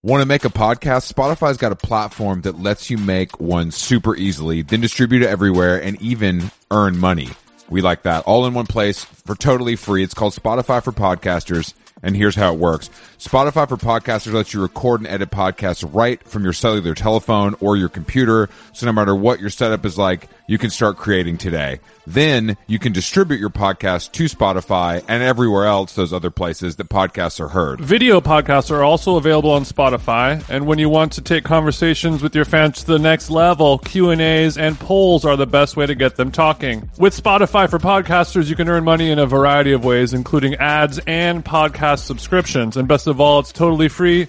Want to make a podcast? Spotify's got a platform that lets you make one super easily, then distribute it everywhere, and even earn money. We like that. All in one place for totally free. It's called Spotify for Podcasters, and here's how it works. Spotify for Podcasters lets you record and edit podcasts right from your cellular telephone or your computer, so no matter what your setup is like, you can start creating today. Then you can distribute your podcast to Spotify and everywhere else, those other places that podcasts are heard. Video podcasts are also available on Spotify, and when you want to take conversations with your fans to the next level, Q&As and polls are the best way to get them talking. With Spotify for Podcasters, you can earn money in a variety of ways, including ads and podcast subscriptions, and best of all, it's totally free,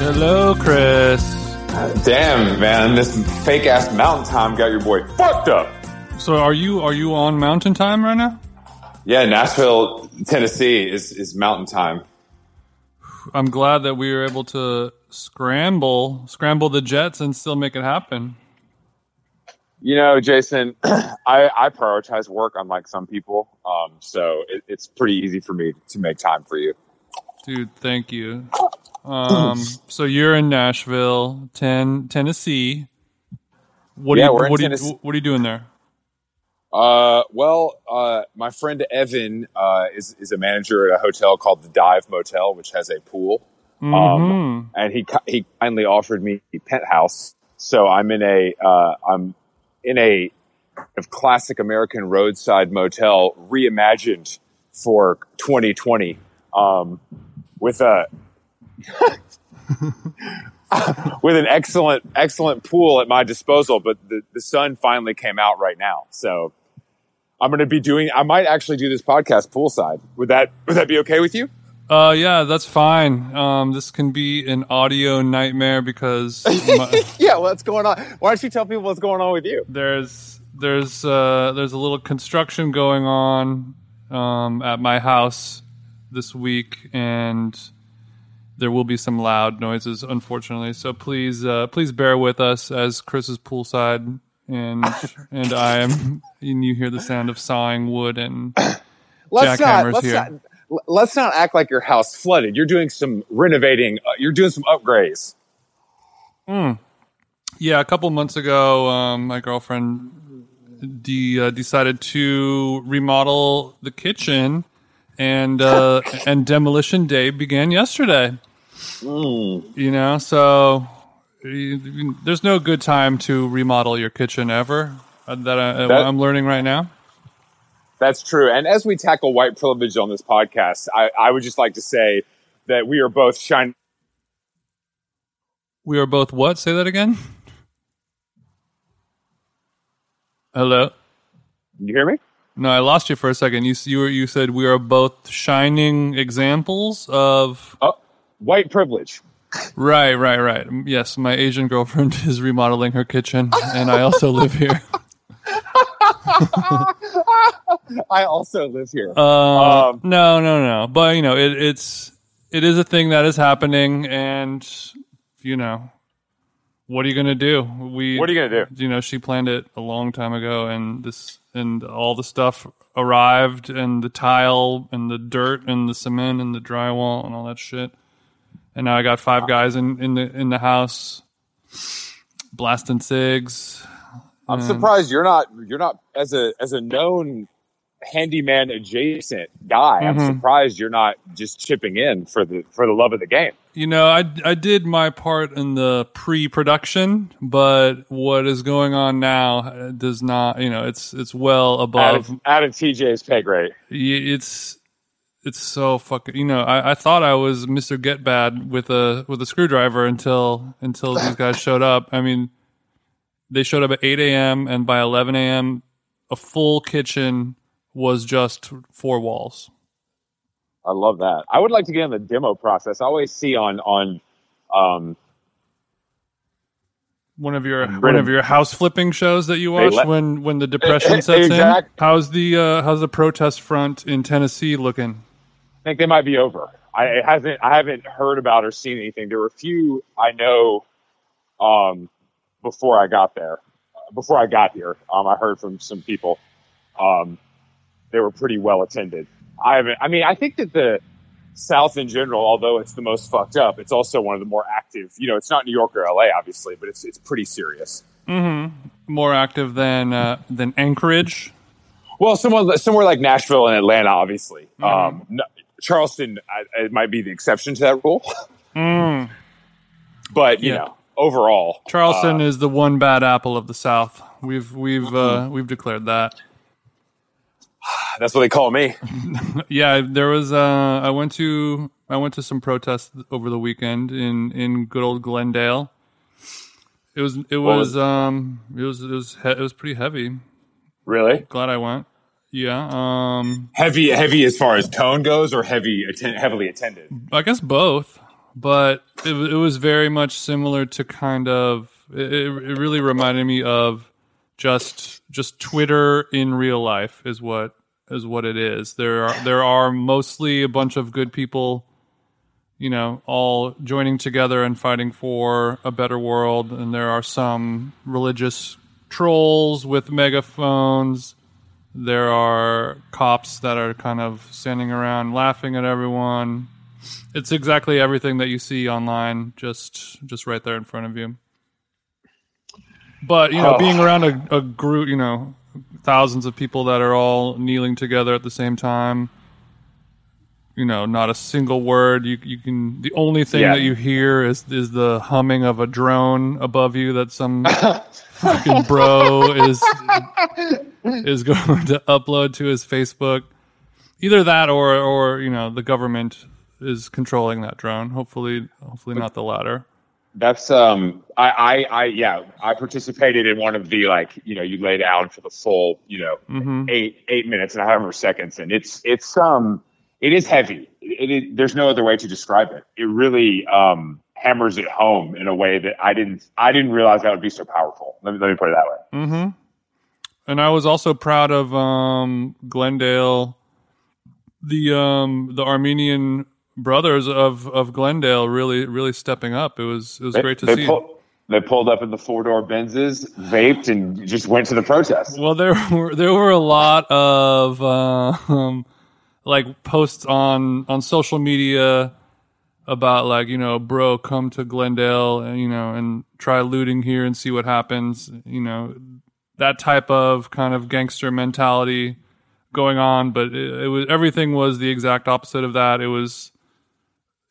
Hello, Chris. Damn, man, this fake-ass mountain time got your boy fucked up. So are you on mountain time right now? Yeah, Nashville, Tennessee is mountain time. I'm glad that we were able to scramble the jets and still make it happen. You know, Jason, I prioritize work unlike some people, so it's pretty easy for me to make time for you. Dude, thank you. So you're in Nashville, Tennessee. What are you doing there? My friend Evan is a manager at a hotel called the Dive Motel, which has a pool. Mm-hmm. And he kindly offered me a penthouse. So I'm in a classic American roadside motel reimagined for 2020. With an excellent pool at my disposal, but the sun finally came out right now, so I'm going to be doing. I might actually do this podcast poolside. Would that be okay with you? Yeah, that's fine. This can be an audio nightmare because yeah, what's going on? Why don't you tell people what's going on with you? There's a little construction going on at my house this week, and there will be some loud noises, unfortunately. So please bear with us as Chris is poolside and I am. And you hear the sound of sawing wood and jackhammers here. Let's not act like your house flooded. You're doing some renovating. You're doing some upgrades. Yeah, a couple months ago, my girlfriend decided to remodel the kitchen. And demolition day began yesterday. You know, so there's no good time to remodel your kitchen ever. That I'm learning right now. That's true. And as we tackle white privilege on this podcast, I would just like to say that we are both shining. We are both what? Say that again. Hello. You hear me? No, I lost you for a second. You said we are both shining examples of white privilege. Right. Yes, my Asian girlfriend is remodeling her kitchen, and I also live here. I also live here. No. But you know, it is a thing that is happening, and you know, what are you going to do? What are you going to do? You know, she planned it a long time ago, and this. And all the stuff arrived, and the tile, and the dirt, and the cement, and the drywall, and all that shit. And now I got five guys in the house blasting cigs. I'm surprised you're not as a known handyman adjacent guy. Mm-hmm. I'm surprised you're not just chipping in for the love of the game. You know, I did my part in the pre-production, but what is going on now does not, you know, it's well above out of TJ's pay grade. It's so fucking, you know, I thought I was Mr. Get Bad with a screwdriver until these guys showed up. I mean, they showed up at 8 a.m. and by 11 a.m. a full kitchen was just four walls. I love that. I would like to get in the demo process. I always see on one of your house flipping shows that you watch when the depression sets in. How's the protest front in Tennessee looking? I think they might be over. I haven't heard about or seen anything. There were a few I know before I got there. Before I got here, I heard from some people. They were pretty well attended. I think that the South in general, although it's the most fucked up, it's also one of the more active. You know, it's not New York or LA, obviously, but it's pretty serious. Mm-hmm. More active than Anchorage. Well, somewhere like Nashville and Atlanta, obviously. Mm-hmm. Charleston, it might be the exception to that rule. Mm. But you know, overall, Charleston is the one bad apple of the South. We've declared that. That's what they call me. Yeah, there was. I went to some protests over the weekend in good old Glendale. It was pretty heavy. Really? Glad I went. Yeah. Heavy as far as tone goes, or heavily attended. I guess both, but it was very much similar to kind of. It really reminded me of just Twitter in real life is what it is. There are mostly a bunch of good people, you know, all joining together and fighting for a better world. And there are some religious trolls with megaphones. There are cops that are kind of standing around laughing at everyone. It's exactly everything that you see online, just right there in front of you. But, you know, being around a group, you know, thousands of people that are all kneeling together at the same time, you know, not a single word. You can, the only thing that you hear is the humming of a drone above you that some fucking bro is going to upload to his Facebook. Either that or, you know, the government is controlling that drone. Hopefully not the latter. That's I participated in one of the, like, you know, you lay down for the full, you know, mm-hmm. eight minutes and however seconds, and it is heavy. It there's no other way to describe it. It really hammers it home in a way that I didn't realize that would be so powerful. Let me put it that way. Mm-hmm. And I was also proud of Glendale, the Armenian Brothers of Glendale really stepping up. It was great to see. They pulled up in the 4-door Benzes, vaped, and just went to the protest. Well, there were a lot of like posts on social media about, like, you know, bro, come to Glendale and, you know, and try looting here and see what happens. You know, that type of kind of gangster mentality going on, but it was everything was the exact opposite of that. It was,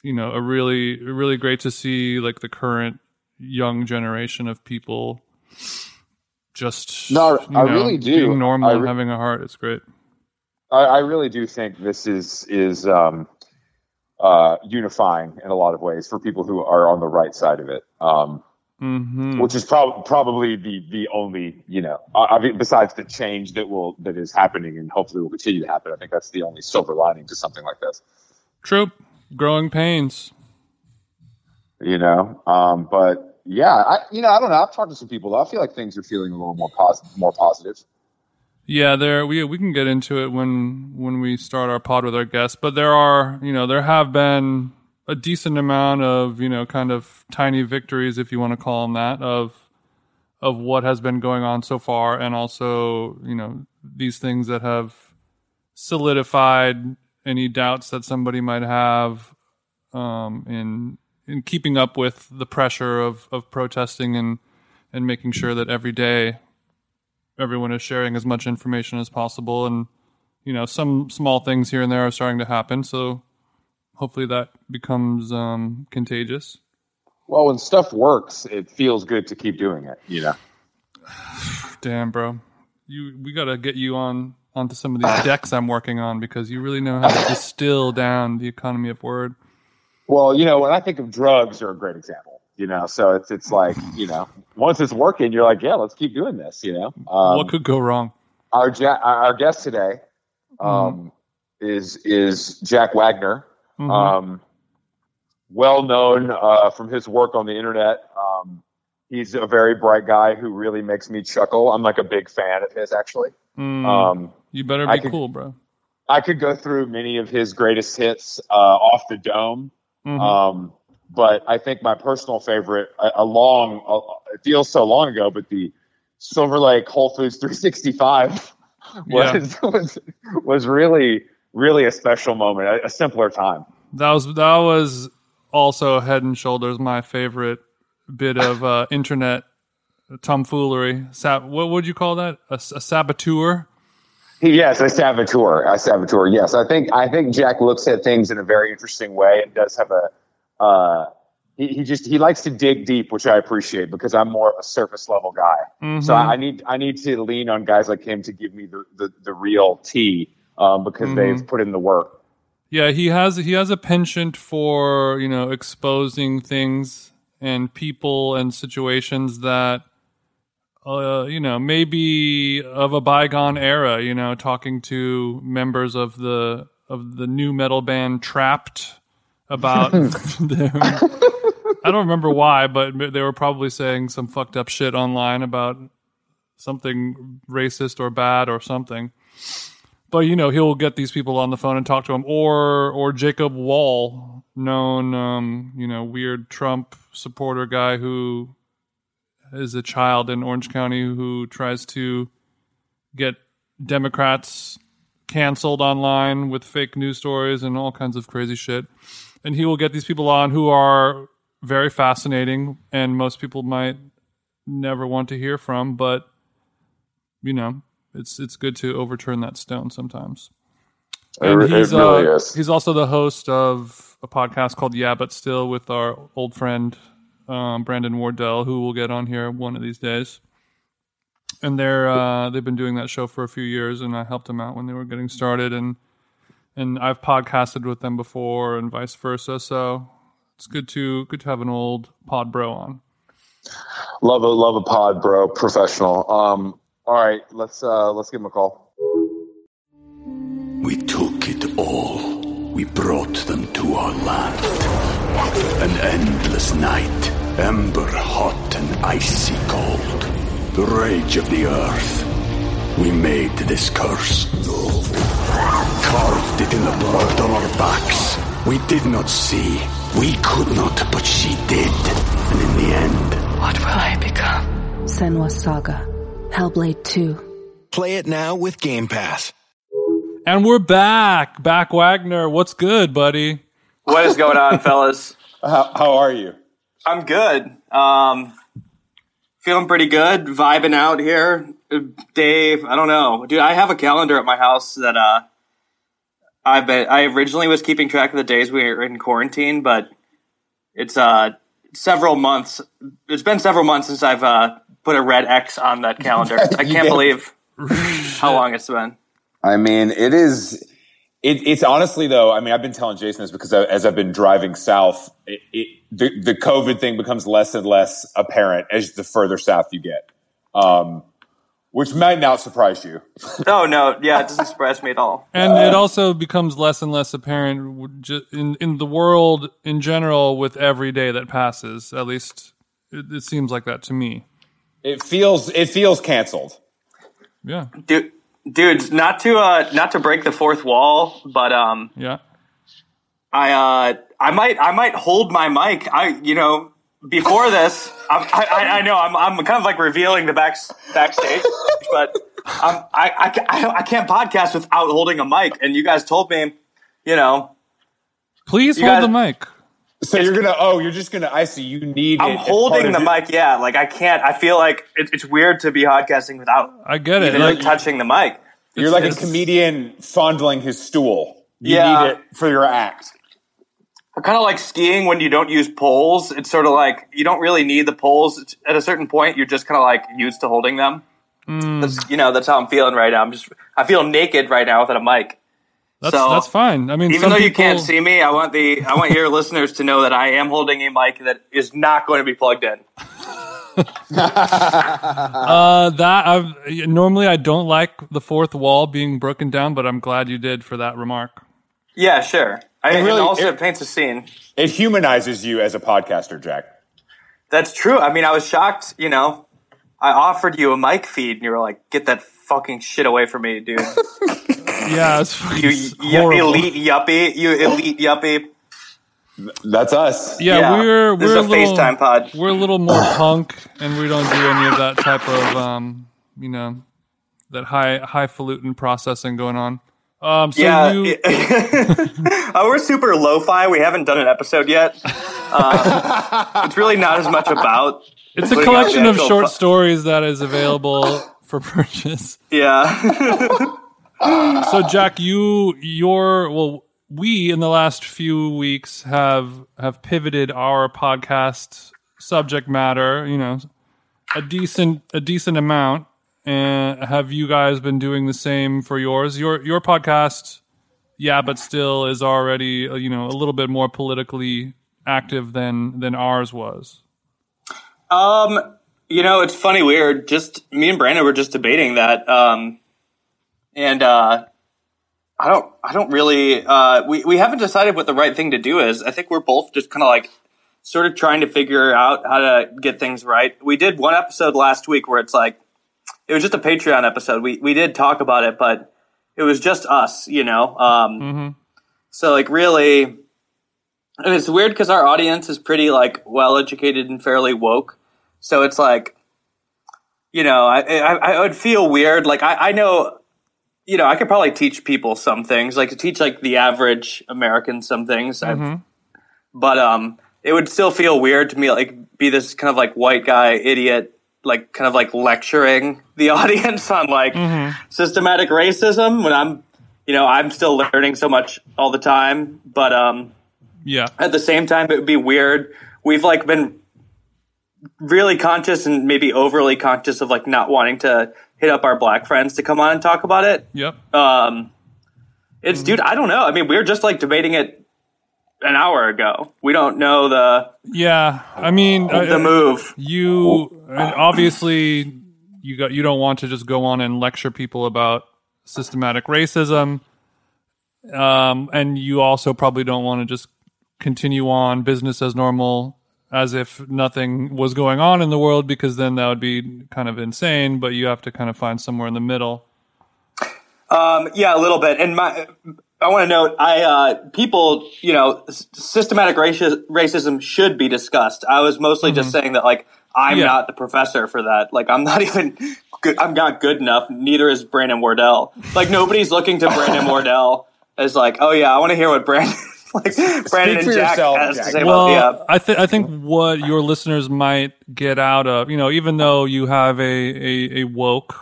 you know, a really great to see, like, the current young generation of people just being normal and having a heart. It's great. I really do think this is unifying in a lot of ways for people who are on the right side of it, mm-hmm. which is probably the only, you know, besides the change that is happening and hopefully will continue to happen. I think that's the only silver lining to something like this. True. Growing pains, you know. But yeah, I don't know. I've talked to some people. I feel like things are feeling a little more positive. Yeah, we can get into it when we start our pod with our guests. But there have been a decent amount of, you know, kind of tiny victories, if you want to call them that, of what has been going on so far, and also, you know, these things that have solidified any doubts that somebody might have in keeping up with the pressure of protesting and making sure that every day everyone is sharing as much information as possible and, you know, some small things here and there are starting to happen. So hopefully that becomes contagious. Well, when stuff works, it feels good to keep doing it, you know? Damn, bro. We got to get you onto some of these decks I'm working on, because you really know how to distill down the economy of word. Well, you know, when I think of drugs, are a great example, you know? So it's like, you know, once it's working, you're like, yeah, let's keep doing this, you know? What could go wrong? Our guest today is Jack Wagner, mm-hmm. Well known from his work on the internet. He's a very bright guy who really makes me chuckle. I'm like a big fan of his, actually. You better be cool, bro. I could go through many of his greatest hits off the dome, mm-hmm. But I think my personal favorite, it feels so long ago, but the Silver Lake Whole Foods 365 was really, really a special moment, a simpler time. That was also head and shoulders my favorite bit of internet tomfoolery. What would you call that? A saboteur? Yes, a saboteur. A saboteur. Yes, I think Jack looks at things in a very interesting way, and does have a. He likes to dig deep, which I appreciate, because I'm more of a surface level guy. Mm-hmm. So I need to lean on guys like him to give me the real tea, because mm-hmm. they've put in the work. Yeah, he has a penchant for, you know, exposing things and people and situations that, you know, maybe of a bygone era. You know, talking to members of the new metal band Trapt about them. I don't remember why, but they were probably saying some fucked up shit online about something racist or bad or something. But, you know, he'll get these people on the phone and talk to them. Or Jacob Wohl, known, you know, weird Trump supporter guy who is a child in Orange County, who tries to get Democrats canceled online with fake news stories and all kinds of crazy shit. And he will get these people on who are very fascinating and most people might never want to hear from. But, you know, It's good to overturn that stone sometimes. And he's also the host of a podcast called Yeah, But Still, with our old friend Brandon Wardell, who we'll get on here one of these days. And they've been doing that show for a few years, and I helped them out when they were getting started, and I've podcasted with them before, and vice versa. So it's good to have an old pod bro on. Love a pod bro, professional. All right, let's give him a call. We took it all. We brought them to our land. An endless night, ember hot and icy cold. The rage of the earth. We made this curse. Carved it in the blood on our backs. We did not see. We could not, but she did. And in the end, what will I become? Senua's Saga. Hellblade 2. Play it now with Game Pass. And we're back. Back Wagner, what's good, buddy? What is going on, fellas? How are you? I'm good. Feeling pretty good. Vibing out here. Dave, I don't know. Dude, I have a calendar at my house that I originally was keeping track of the days we were in quarantine, but it's several months. It's been several months since I've put a red X on that calendar. I can't believe how long it's been. I mean, it is. It's honestly, though. I mean, I've been telling Jason this because as I've been driving south, the COVID thing becomes less and less apparent as the further south you get, which might not surprise you. Oh no, yeah, it doesn't surprise me at all. And it also becomes less and less apparent in the world in general with every day that passes. At least it seems like that to me. It feels canceled. Yeah, dude. Not to break the fourth wall, but yeah. I might hold my mic. Before this, I know I'm kind of like revealing the backstage, but I can't podcast without holding a mic. And you guys told me, you know, please hold the mic. So I see you need. I'm holding the mic. Yeah. Like I can't, I feel like it's weird to be podcasting without touching the mic. You're like a comedian fondling his stool. You need it for your act. Kind of like skiing when you don't use poles. It's sort of like you don't really need the poles. It's, at a certain point, you're just kind of like used to holding them. That's how I'm feeling right now. I feel naked right now without a mic. That's fine. I mean, even though you can't see me, I want your listeners to know that I am holding a mic that is not going to be plugged in. Normally I don't like the fourth wall being broken down, but I'm glad you did for that remark. Yeah, sure. It paints a scene. It humanizes you as a podcaster, Jack. That's true. I mean, I was shocked, I offered you a mic feed and you were like, get that fucking shit away from me, dude. Yeah, it's You elite yuppie. That's us. Yeah. We're a little, FaceTime pod. We're a little more punk, and we don't do any of that type of, that highfalutin processing going on. We're super lo-fi. We haven't done an episode yet. It's really not as much about. It's a collection of short stories that is available for purchase. Yeah. So, Jack, we in the last few weeks have pivoted our podcast subject matter, a decent amount. And have you guys been doing the same for yours? Your podcast, yeah, but still, is already a little bit more politically active than ours was. It's funny. Me and Brandon were just debating that, we haven't decided what the right thing to do is. I think we're both just kind of like sort of trying to figure out how to get things right. We did one episode last week where it's like, it was just a Patreon episode. We did talk about it, but it was just us, So like really, and it's weird because our audience is pretty like well-educated and fairly woke. So it's like, I would feel weird. Like I know, I could probably teach people some things, like to teach like the average American some things. Mm-hmm. But it would still feel weird to me, like be this kind of like white guy idiot, like kind of like lecturing the audience on like systematic racism when I'm still learning so much all the time. But at the same time, it would be weird. We've like been really conscious and maybe overly conscious of like not wanting to hit up our black friends to come on and talk about it. Yep. Dude, I don't know. I mean, we were just like debating it an hour ago. We don't know the... Yeah, I mean... The move. Obviously, you don't want to just go on and lecture people about systematic racism. And you also probably don't want to just continue on business as normal as if nothing was going on in the world, because then that would be kind of insane, but you have to kind of find somewhere in the middle. A little bit. And I want to note, people, systematic racism should be discussed. I was mostly just saying that, like, I'm not the professor for that. Like, I'm not good enough. Neither is Brandon Wardell. Like, nobody's looking to Brandon Wardell as like, oh yeah, I want to hear what Brandon... Like Brandon and Jack has to say about the I think what your listeners might get out of, even though you have a woke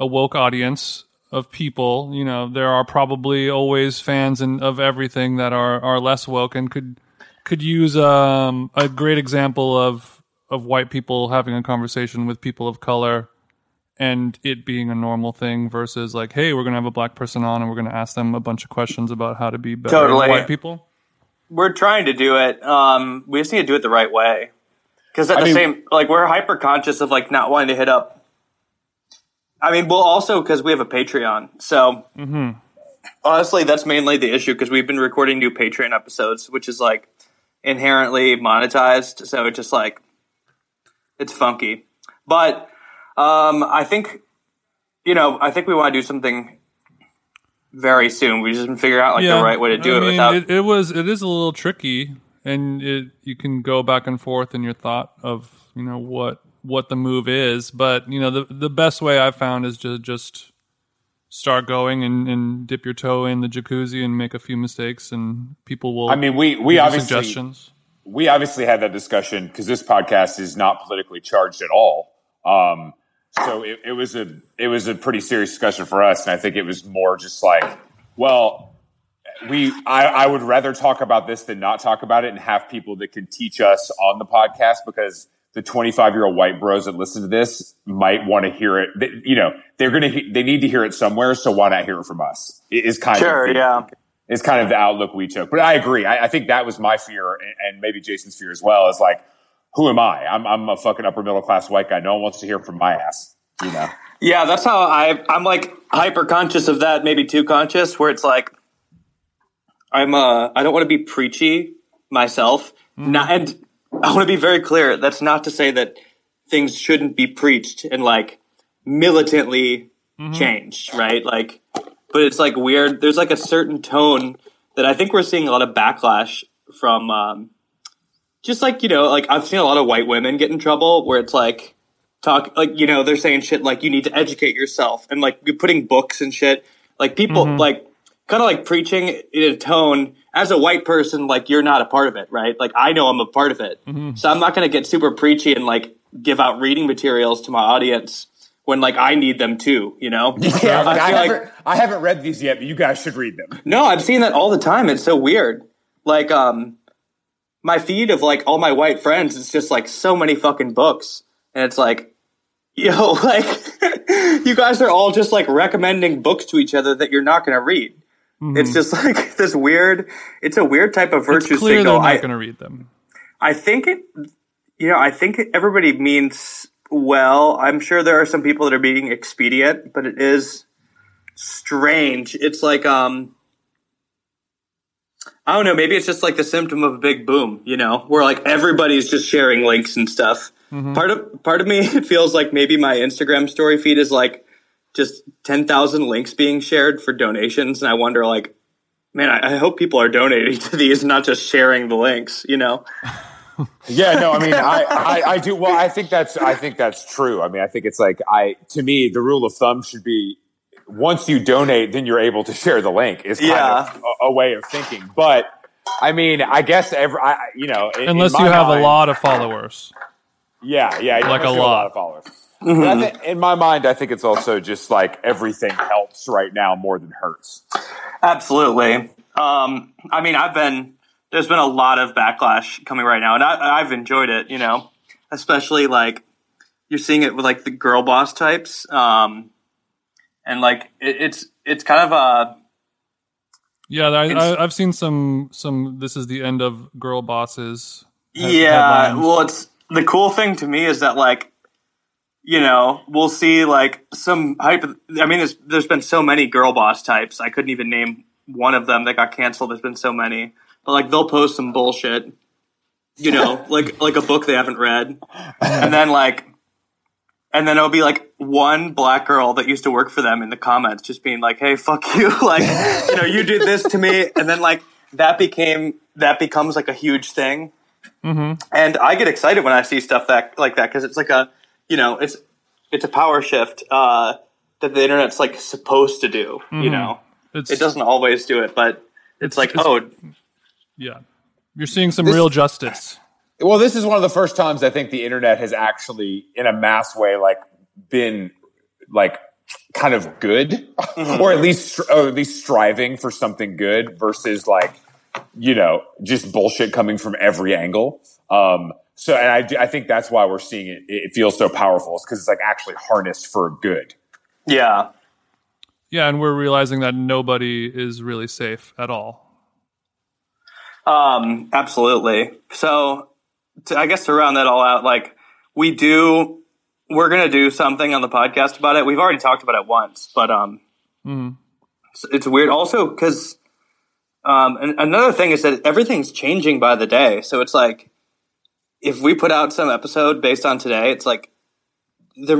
audience of people, there are probably always fans of everything that are less woke and could use a great example of white people having a conversation with people of color and it being a normal thing versus like, hey, we're going to have a black person on and we're going to ask them a bunch of questions about how to be better than white people. We're trying to do it. We just need to do it the right way. Because we're hyper-conscious of, like, not wanting to hit up. I mean, well, also because we have a Patreon. So, honestly, that's mainly the issue because we've been recording new Patreon episodes, which is, like, inherently monetized. So it's just, like, it's funky. But... I think we want to do something very soon. We just didn't figure out the right way to do it without. It is a little tricky, and you can go back and forth in your thought of what the move is. But the best way I've found is to just start going and dip your toe in the jacuzzi and make a few mistakes, and people will. I mean, we obviously suggestions. We obviously had that discussion because this podcast is not politically charged at all. So it was a pretty serious discussion for us, and I think it was more just like, well, I would rather talk about this than not talk about it, and have people that can teach us on the podcast, because the 25-year-old white bros that listen to this might want to hear it. You know, they need to hear it somewhere, so why not hear it from us? It's kind of the outlook we took. But I agree. I think that was my fear, and maybe Jason's fear as well, is like, who am I? I'm a fucking upper middle class white guy. No one wants to hear from my ass, you know? Yeah, that's how I'm like hyper conscious of that, maybe too conscious, where it's like, I don't want to be preachy myself. And I want to be very clear. That's not to say that things shouldn't be preached and like militantly changed, right? Like, but it's like weird. There's like a certain tone that I think we're seeing a lot of backlash from, just like, you know, like I've seen a lot of white women get in trouble where it's like they're saying shit like you need to educate yourself, and like you're putting books and shit. Like people like kind of like preaching in a tone as a white person, like you're not a part of it, right? Like I know I'm a part of it. So I'm not going to get super preachy and like give out reading materials to my audience when like I need them too, you know? Yeah, I haven't read these yet, but you guys should read them. No, I've seen that all the time. It's so weird. Like, my feed of like all my white friends, it's just like so many fucking books. And it's like, yo, like you guys are all just like recommending books to each other that you're not going to read. It's just like this weird, it's a weird type of virtue signal. It's clear they're not going to read them. I think everybody means well. I'm sure there are some people that are being expedient, but it is strange. It's like, I don't know. Maybe it's just like the symptom of a big boom, you know, where like everybody's just sharing links and stuff. Part of me feels like maybe my Instagram story feed is like just 10,000 links being shared for donations. And I wonder like, man, I hope people are donating to these, not just sharing the links, you know? Yeah, no, I mean, I do. Well, I think that's true. I mean, I think it's like to me, the rule of thumb should be, once you donate, then you're able to share the link is kind of a way of thinking. But I mean, I guess unless you have a lot of followers. Yeah. Like a lot of followers. In my mind, I think it's also just like everything helps right now more than hurts. Absolutely. I mean, there's been a lot of backlash coming right now, and I've enjoyed it, you know, especially like you're seeing it with like the girl boss types. And like it's kind of a I've seen some. This is the end of girl bosses. Headlines. Well, it's the cool thing to me is that like, you know, we'll see like some hype. I mean, there's been so many girl boss types. I couldn't even name one of them that got canceled. There's been so many, but like they'll post some bullshit, you know, like a book they haven't read, and then like. And then it'll be like one black girl that used to work for them in the comments just being like, hey, fuck you. Like, you know, you did this to me. And then like that becomes like a huge thing. And I get excited when I see stuff like that because it's like it's a power shift that the internet's like supposed to do, you know. It doesn't always do it, but yeah. You're seeing some real justice. Well, this is one of the first times I think the internet has actually, in a mass way, like been like kind of good, or at least striving for something good versus like, you know, just bullshit coming from every angle. So, and I think that's why we're seeing it. It feels so powerful, is because it's like actually harnessed for good. Yeah, and we're realizing that nobody is really safe at all. Absolutely. So. I guess to round that all out, like we're going to do something on the podcast about it. We've already talked about it once, but it's weird also because another thing is that everything's changing by the day. So it's like if we put out some episode based on today, it's like it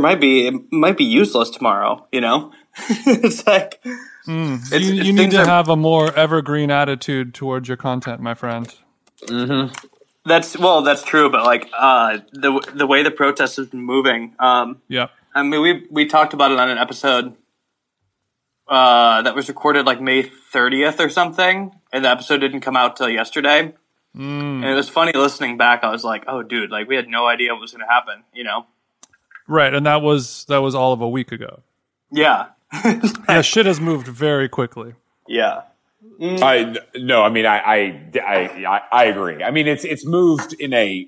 might be useless tomorrow, you know? It's like you need to have a more evergreen attitude towards your content, my friend. That's true, but like the way the protest has been moving. I mean, we talked about it on an episode that was recorded like May 30th or something, and the episode didn't come out till yesterday. And it was funny listening back. I was like, oh, dude, like we had no idea what was going to happen, you know? Right, and that was all of a week ago. Yeah. Yeah, shit has moved very quickly. Yeah. Mm. I agree. I mean, it's moved in a,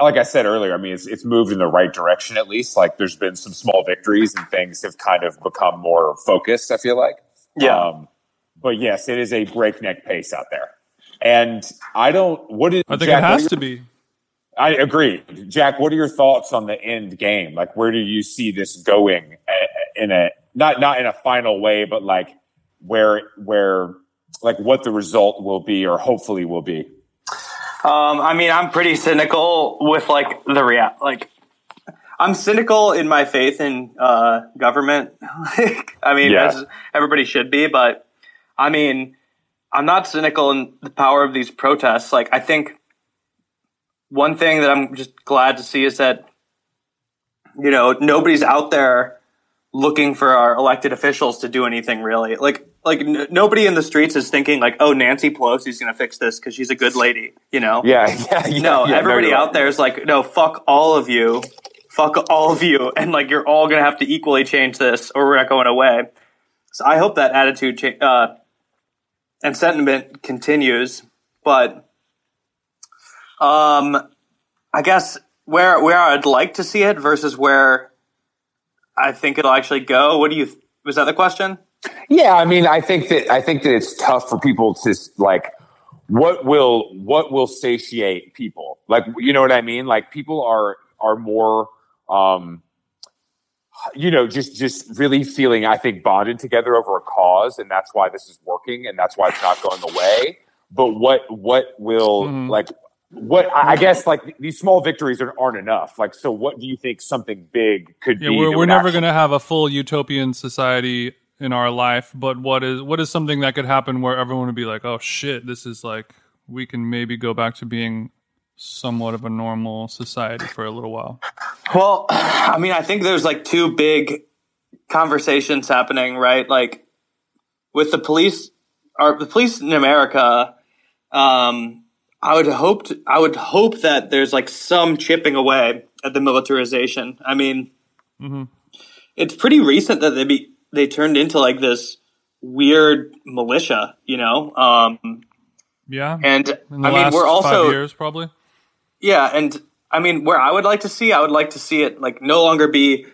like I said earlier, I mean, it's moved in the right direction at least. Like, there's been some small victories and things have kind of become more focused, I feel like. Yeah. But yes, it is a breakneck pace out there. And I don't, what did I think Jack, it has to be. I agree. Jack, what are your thoughts on the end game? Like, where do you see this going in a, not in a final way, but like where, like what the result will be or hopefully will be? I mean, I'm pretty cynical with like the I'm cynical in my faith in government. I mean, as everybody should be, but I mean, I'm not cynical in the power of these protests. Like, I think one thing that I'm just glad to see is that, you know, nobody's out there looking for our elected officials to do anything really. Like nobody in the streets is thinking like, oh, Nancy Pelosi's going to fix this because she's a good lady, you know? Yeah. Everybody out there is like, no, fuck all of you. Fuck all of you. And like, you're all going to have to equally change this or we're not going away. So I hope that attitude and sentiment continues. But I guess where I'd like to see it versus where I think it'll actually go. What do you? Was that the question? Yeah, I mean, I think that it's tough for people to like what will satiate people. Like, you know what I mean? Like, people are more, you know, just really feeling, I think, bonded together over a cause, and that's why this is working, and that's why it's not going away. But what will like? What I guess, like, these small victories aren't enough. Like, so what do you think something big could be? We're never going to have a full utopian society in our life, but what is something that could happen where everyone would be like, oh shit, this is like, we can maybe go back to being somewhat of a normal society for a little while? Well, I mean, I think there's like two big conversations happening, right? Like with the police, or the police in America, I would hope that there's like some chipping away at the militarization. I mean, it's pretty recent that they turned into like this weird militia, you know? Yeah. And I mean, we're also 5 years probably. Yeah, and I mean, where I would like to see it like no longer be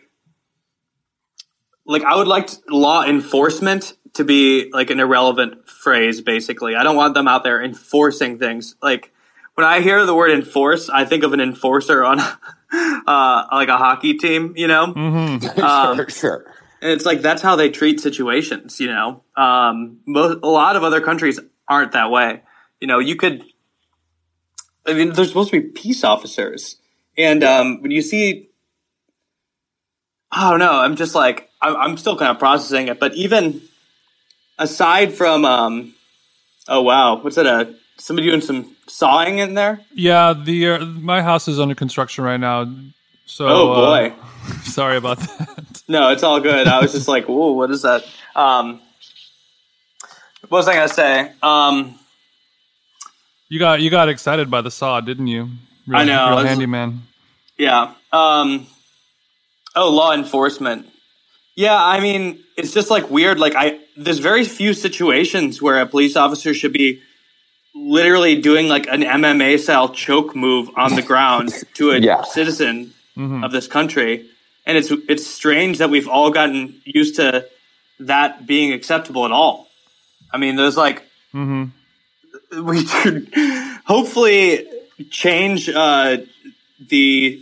like, I would like law enforcement to be like an irrelevant phrase, basically. I don't want them out there enforcing things. Like, when I hear the word enforce, I think of an enforcer on like a hockey team, you know? Mm-hmm. Sure. And it's like, that's how they treat situations, you know? A lot of other countries aren't that way. You know, there's supposed to be peace officers. And when you see, I don't know, I'm just like, I'm still kind of processing it, but even aside from, oh wow, what's that? Somebody doing some sawing in there? Yeah, my house is under construction right now. So, oh boy, sorry about that. No, it's all good. I was just like, whoa, what is that? What was I gonna say? You got excited by the saw, didn't you? Really, I know, real handyman. Yeah. Oh, law enforcement. Yeah, I mean, it's just like weird. Like, there's very few situations where a police officer should be literally doing like an MMA style choke move on the ground to a citizen of this country, and it's strange that we've all gotten used to that being acceptable at all. I mean, there's like we could hopefully change at the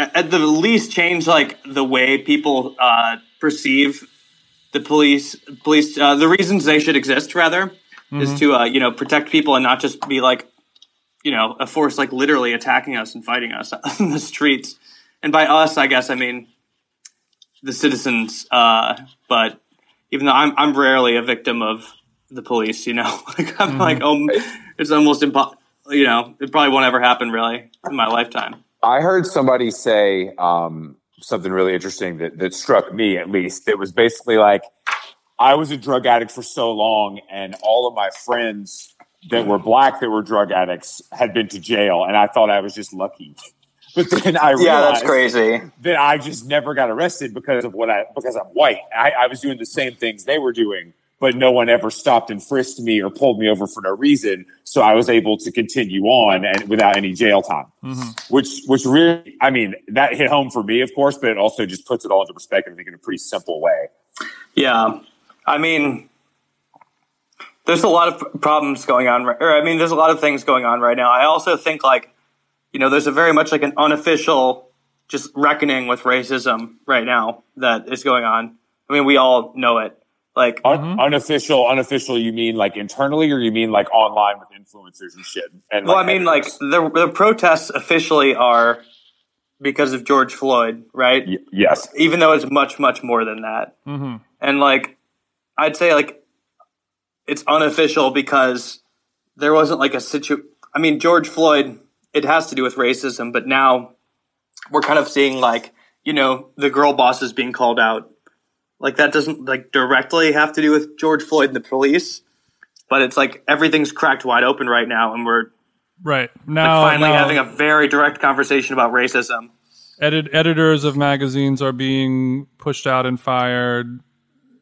least change like the way people perceive the police the reasons they should exist, rather, is to you know, protect people and not just be like, you know, a force like literally attacking us and fighting us in the streets. And by us, I guess I mean the citizens, but even though I'm rarely a victim of the police, you know. Like, I'm like, oh, it's almost impossible, you know, it probably won't ever happen really in my lifetime. I heard somebody say something really interesting that struck me, at least. It was basically like, I was a drug addict for so long, and all of my friends that were black that were drug addicts had been to jail, and I thought I was just lucky. But then I realized that's crazy. That I just never got arrested because I'm white. I was doing the same things they were doing, but no one ever stopped and frisked me or pulled me over for no reason. So I was able to continue on and without any jail time, which really, I mean, that hit home for me, of course, but it also just puts it all into perspective, I think, in a pretty simple way. Yeah. I mean, there's a lot of problems going on. There's a lot of things going on right now. I also think there's a very much like an unofficial just reckoning with racism right now that is going on. I mean, we all know it. Like unofficial, you mean like internally, or you mean like online with influencers and shit? And the protests officially are because of George Floyd, right? Yes. Even though it's much, much more than that. Mm-hmm. And I'd say it's unofficial because there wasn't George Floyd, it has to do with racism, but now we're kind of seeing the girl bosses being called out. That doesn't directly have to do with George Floyd and the police, but it's everything's cracked wide open right now, and we're right now having a very direct conversation about racism. Editors of magazines are being pushed out and fired.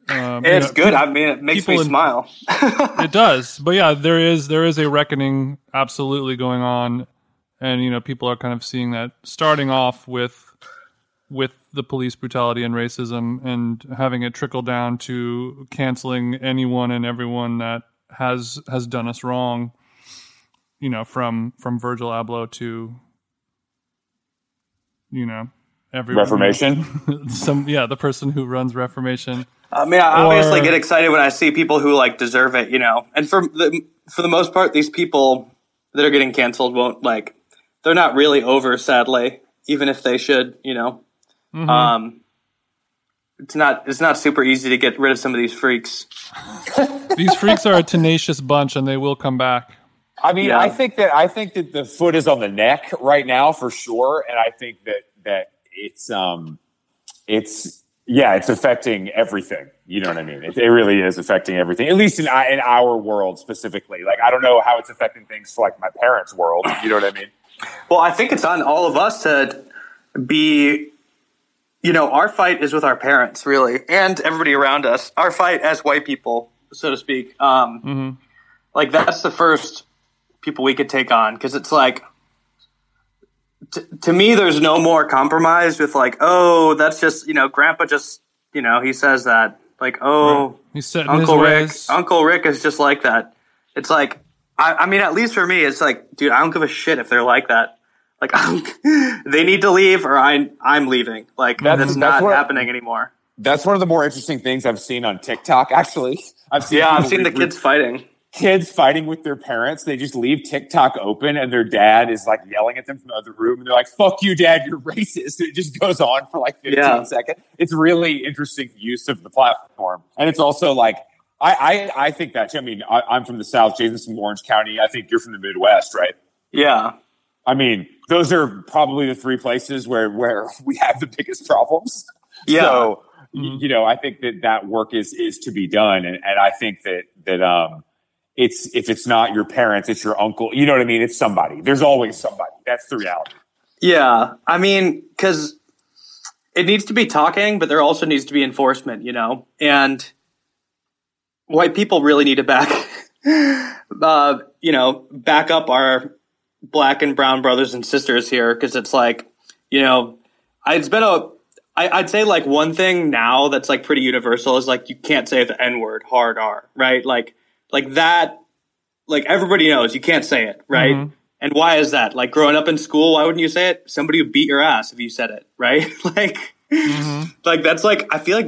It's good. It makes me smile. It does, but yeah, there is a reckoning absolutely going on, and people are kind of seeing that starting off with the police brutality and racism, and having it trickle down to canceling anyone and everyone that has done us wrong, from Virgil Abloh to, everyone. Reformation. The person who runs Reformation. I mean, I obviously get excited when I see people who deserve it, and for the most part, these people that are getting canceled won't they're not really over, sadly, even if they should, Mm-hmm. It's not super easy to get rid of some of these freaks. These freaks are a tenacious bunch, and they will come back. I mean, yeah. I think that the foot is on the neck right now for sure, and I think that it's affecting everything. You know what I mean? It really is affecting everything, at least in our world specifically. I don't know how it's affecting things for my parents' world. You know what I mean? Well, I think it's on all of us to be. Our fight is with our parents, really, and everybody around us. Our fight as white people, so to speak, that's the first people we could take on, because it's to me, there's no more compromise with that's just Grandpa just he says that he's set in Uncle Rick. Ways. Uncle Rick is just like that. It's at least for me, it's dude, I don't give a shit if they're like that. They need to leave, or I'm leaving. That's not happening anymore. That's one of the more interesting things I've seen on TikTok, actually. I've seen kids fighting. Kids fighting with their parents. They just leave TikTok open, and their dad is, yelling at them from the other room. And they're like, fuck you, Dad, you're racist. It just goes on for, 15 seconds. It's really interesting use of the platform. And it's also, I think that, too. I mean, I'm from the South. Jason's from Orange County. I think you're from the Midwest, right? Yeah. I mean, those are probably the three places where we have the biggest problems. Yeah. So, I think that work is to be done. And I think that it's, if it's not your parents, it's your uncle. You know what I mean? It's somebody. There's always somebody. That's the reality. Yeah. I mean, because it needs to be talking, but there also needs to be enforcement, And white people really need to back up our Black and brown brothers and sisters here, because it's I'd say one thing now that's pretty universal is you can't say the N-word, hard R, right? Everybody knows you can't say it, right? Mm-hmm. And why is that? Growing up in school, why wouldn't you say it? Somebody would beat your ass if you said it, right? That's I feel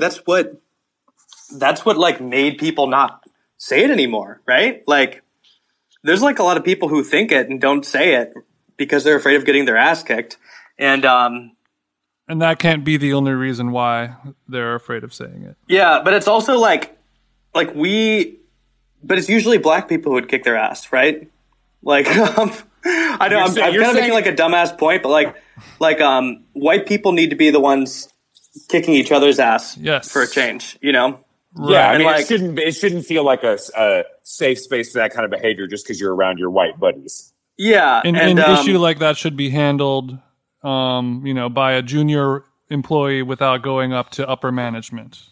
that's what made people not say it anymore, right? There's a lot of people who think it and don't say it because they're afraid of getting their ass kicked. And that can't be the only reason why they're afraid of saying it. Yeah, but it's also it's usually Black people who would kick their ass, right? I know I'm kind of making a dumbass point, but white people need to be the ones kicking each other's ass for a change, Right. Yeah, I mean, it shouldn't feel like a safe space for that kind of behavior just because you're around your white buddies. Yeah, and an issue like that should be handled by a junior employee without going up to upper management.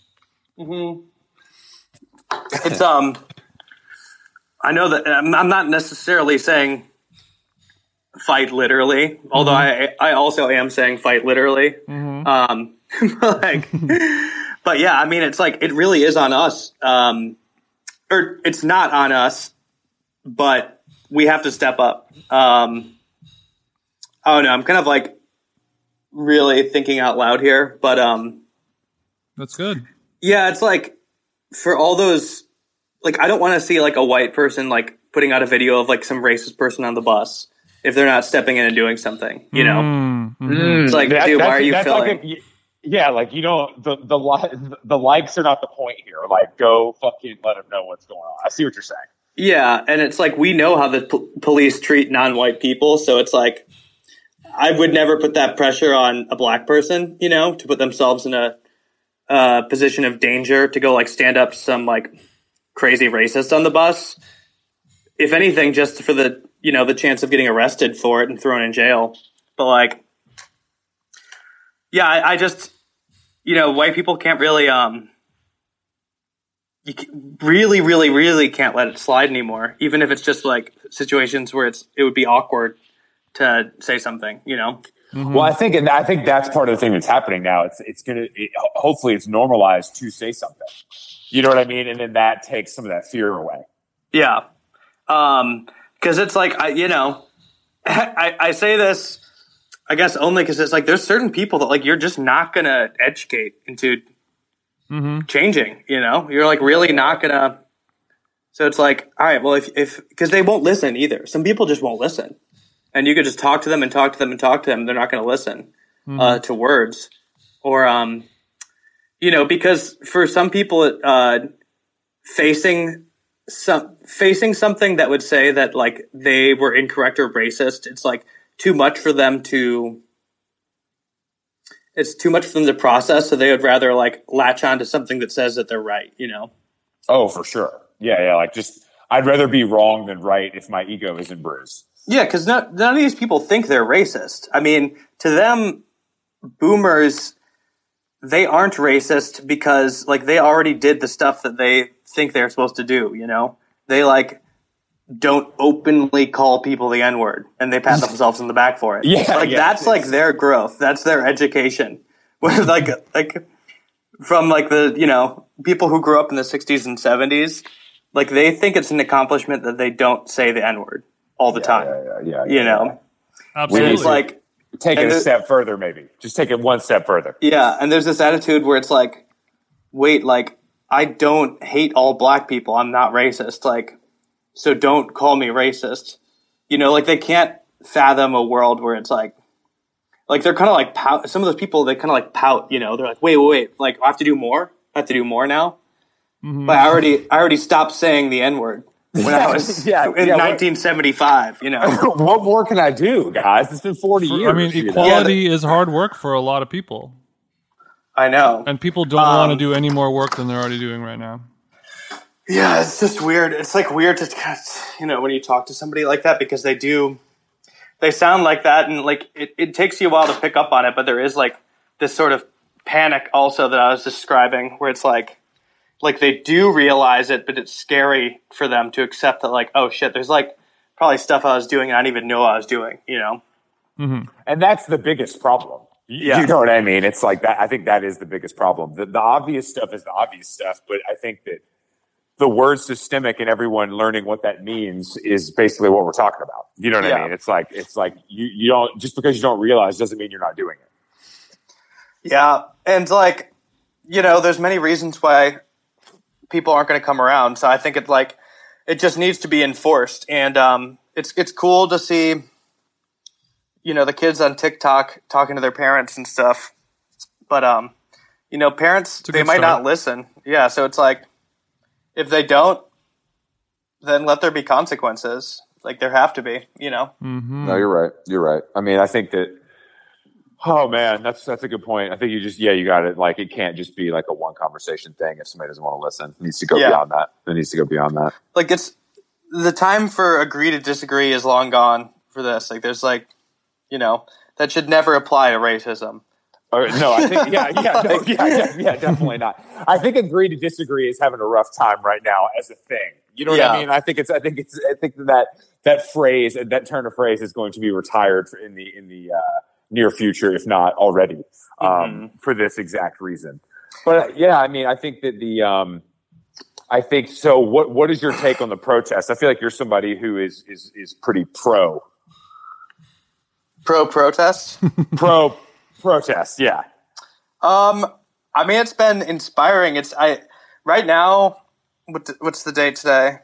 Mm-hmm. It's I know that I'm not necessarily saying fight literally, although mm-hmm. I also am saying fight literally. Mm-hmm. But yeah, I mean, it's like it really is on us, or it's not on us, but we have to step up. Oh no, I'm kind of like really thinking out loud here, but that's good. Yeah, it's like for all those, like, I don't want to see like a white person like putting out a video of like some racist person on the bus if they're not stepping in and doing something, you know? Mm-hmm. It's like, dude, why are you filling? Like, yeah, like, you know, the likes are not the point here. Like, go fucking let them know what's going on. I see what you're saying. Yeah, and it's like we know how the police treat non-white people, so it's like I would never put that pressure on a black person, you know, to put themselves in a position of danger to go like stand up some like crazy racist on the bus. If anything, just for the, you know, the chance of getting arrested for it and thrown in jail. But like, yeah, I just, you know, white people can't really, you really, really, really can't let it slide anymore. Even if it's just like situations where it would be awkward to say something, you know? Mm-hmm. Well, I think that's part of the thing that's happening now. It's hopefully it's normalized to say something, you know what I mean? And then that takes some of that fear away. Yeah. Cause it's like, I say this, I guess, only because it's like there's certain people that like you're just not going to educate into mm-hmm. changing, you know? You're like really not going to. So it's like, all right, well, if because they won't listen either. Some people just won't listen. And you could just talk to them and talk to them and talk to them. They're not going to listen mm-hmm. To words. Or, because for some people, facing something that would say that like they were incorrect or racist, it's like, it's too much for them to process, so they would rather like latch on to something that says that they're right, you know? Oh, for sure. Yeah. Like I'd rather be wrong than right if my ego isn't bruised. Yeah, because none of these people think they're racist. I mean, to them, boomers, they aren't racist because like they already did the stuff that they think they're supposed to do, you know? They like don't openly call people the N-word, and they pat themselves in the back for it. Yeah, like that's like their growth. That's their education. Whereas like from like the, you know, people who grew up in the 60s and 70s, like they think it's an accomplishment that they don't say the N-word all the time. Yeah. You know? Absolutely. It's like take it a step further, maybe. Just take it one step further. Yeah, and there's this attitude where it's like, wait, like I don't hate all black people. I'm not racist. Like, so don't call me racist. You know, like they can't fathom a world where it's like they're kind of like pout. Some of those people, they kind of like pout, you know, they're like, wait, like I have to do more. I have to do more now. Mm-hmm. But I already stopped saying the N-word when I was in 1975, you know. What more can I do, guys? It's been 40 years. I mean, equality is hard work for a lot of people. I know. And people don't want to do any more work than they're already doing right now. Yeah, it's just weird. It's like weird to, you know, when you talk to somebody like that, because they sound like that, and like it takes you a while to pick up on it, but there is like this sort of panic also that I was describing, where it's like they do realize it, but it's scary for them to accept that like, oh shit, there's like probably stuff I was doing and I didn't even know I was doing, you know? Mm-hmm. And that's the biggest problem. Yeah. You know what I mean? It's like that. I think that is the biggest problem. The obvious stuff is the obvious stuff, but I think that the word systemic and everyone learning what that means is basically what we're talking about. You know what I mean? It's like you don't, just because you don't realize doesn't mean you're not doing it. Yeah. And like, you know, there's many reasons why people aren't going to come around. So I think it's like, it just needs to be enforced. And it's cool to see, you know, the kids on TikTok talking to their parents and stuff, but you know, parents, they might not listen. Yeah. So it's like, if they don't, then let there be consequences. Like there have to be, you know? Mm-hmm. No, you're right. I mean, I think that, oh man, that's a good point. I think you got it. Like it can't just be like a one conversation thing. If somebody doesn't want to listen, it needs to go beyond that. It needs to go beyond that. Like it's the time for agree to disagree is long gone for this. Like there's like, you know, That should never apply to racism. No, I think yeah, definitely not. I think agree to disagree is having a rough time right now as a thing. You know what I mean? I think that phrase, that turn of phrase, is going to be retired in the near future, if not already, for this exact reason. But yeah, I mean, I think that the I think so. What is your take on the protest? I feel like you're somebody who is pretty pro protest. Pro protest, yeah. I mean, it's been inspiring. Right now. What's the date today?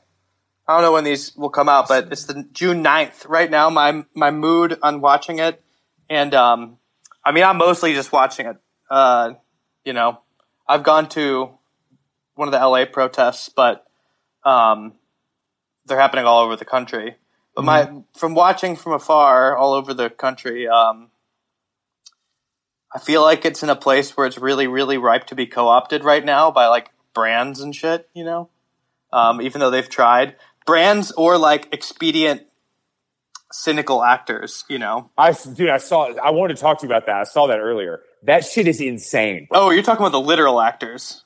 I don't know when these will come out, but it's the June 9th. Right now, my mood on watching it, and I mean, I'm mostly just watching it. You know, I've gone to one of the LA protests, but they're happening all over the country. But from watching from afar all over the country, I feel like it's in a place where it's really, really ripe to be co-opted right now by like brands and shit, you know? Even though they've tried. Brands or like expedient, cynical actors, you know? I saw it. I wanted to talk to you about that. I saw that earlier. That shit is insane. Oh, you're talking about the literal actors.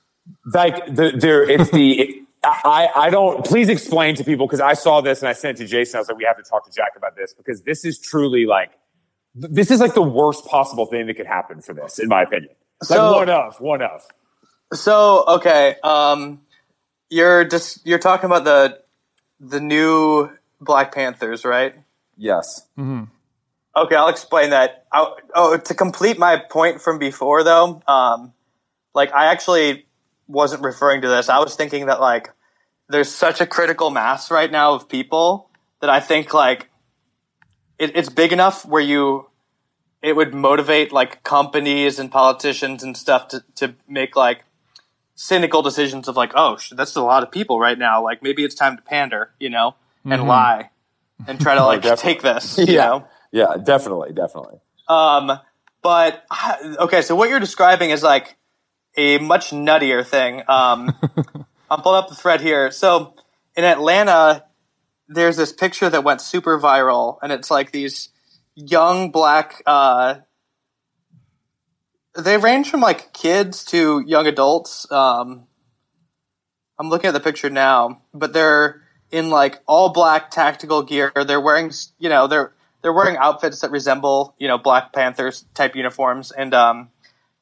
Like, please explain to people, because I saw this and I sent it to Jason. I was like, we have to talk to Jack about this, because this is truly like, this is like the worst possible thing that could happen for this, in my opinion. So, like, one of. So, okay, you're talking about the new Black Panthers, right? Yes. Mm-hmm. Okay, I'll explain that. To complete my point from before, though, like, I actually wasn't referring to this. I was thinking that, like, there's such a critical mass right now of people that I think, like, it's big enough where it would motivate, like, companies and politicians and stuff to make, like, cynical decisions of, like, oh, that's a lot of people right now. Like, maybe it's time to pander, you know, and lie and try to, like, take this, you know? Yeah, definitely. Okay, so what you're describing is, like, a much nuttier thing. I'm pulling up the thread here. So in Atlanta, there's this picture that went super viral, and it's, like, these young black they range from like kids to young adults. I'm looking at the picture now, but they're in like all black tactical gear. They're wearing, you know, they're wearing outfits that resemble, you know, Black Panthers type uniforms, and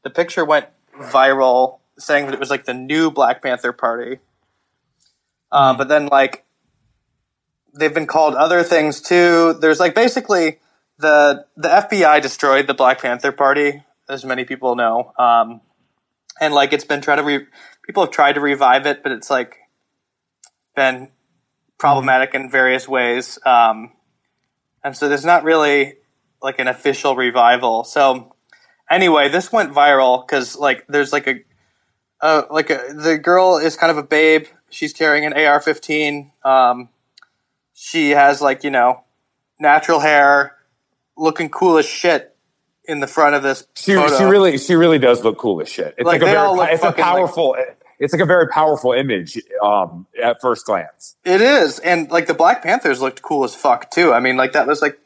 the picture went viral saying that it was like the new Black Panther Party. But then like they've been called other things too. There's like basically The FBI destroyed the Black Panther Party, as many people know, and like it's been people have tried to revive it, but it's like been problematic in various ways, and so there's not really like an official revival. So anyway, this went viral because like there's like the girl is kind of a babe. She's carrying an AR-15. She has like, you know, natural hair, looking cool as shit in the front of this photo. She really does look cool as shit. It's like it's like a very powerful image at first glance. It is, and like the Black Panthers looked cool as fuck too. I mean, like that was like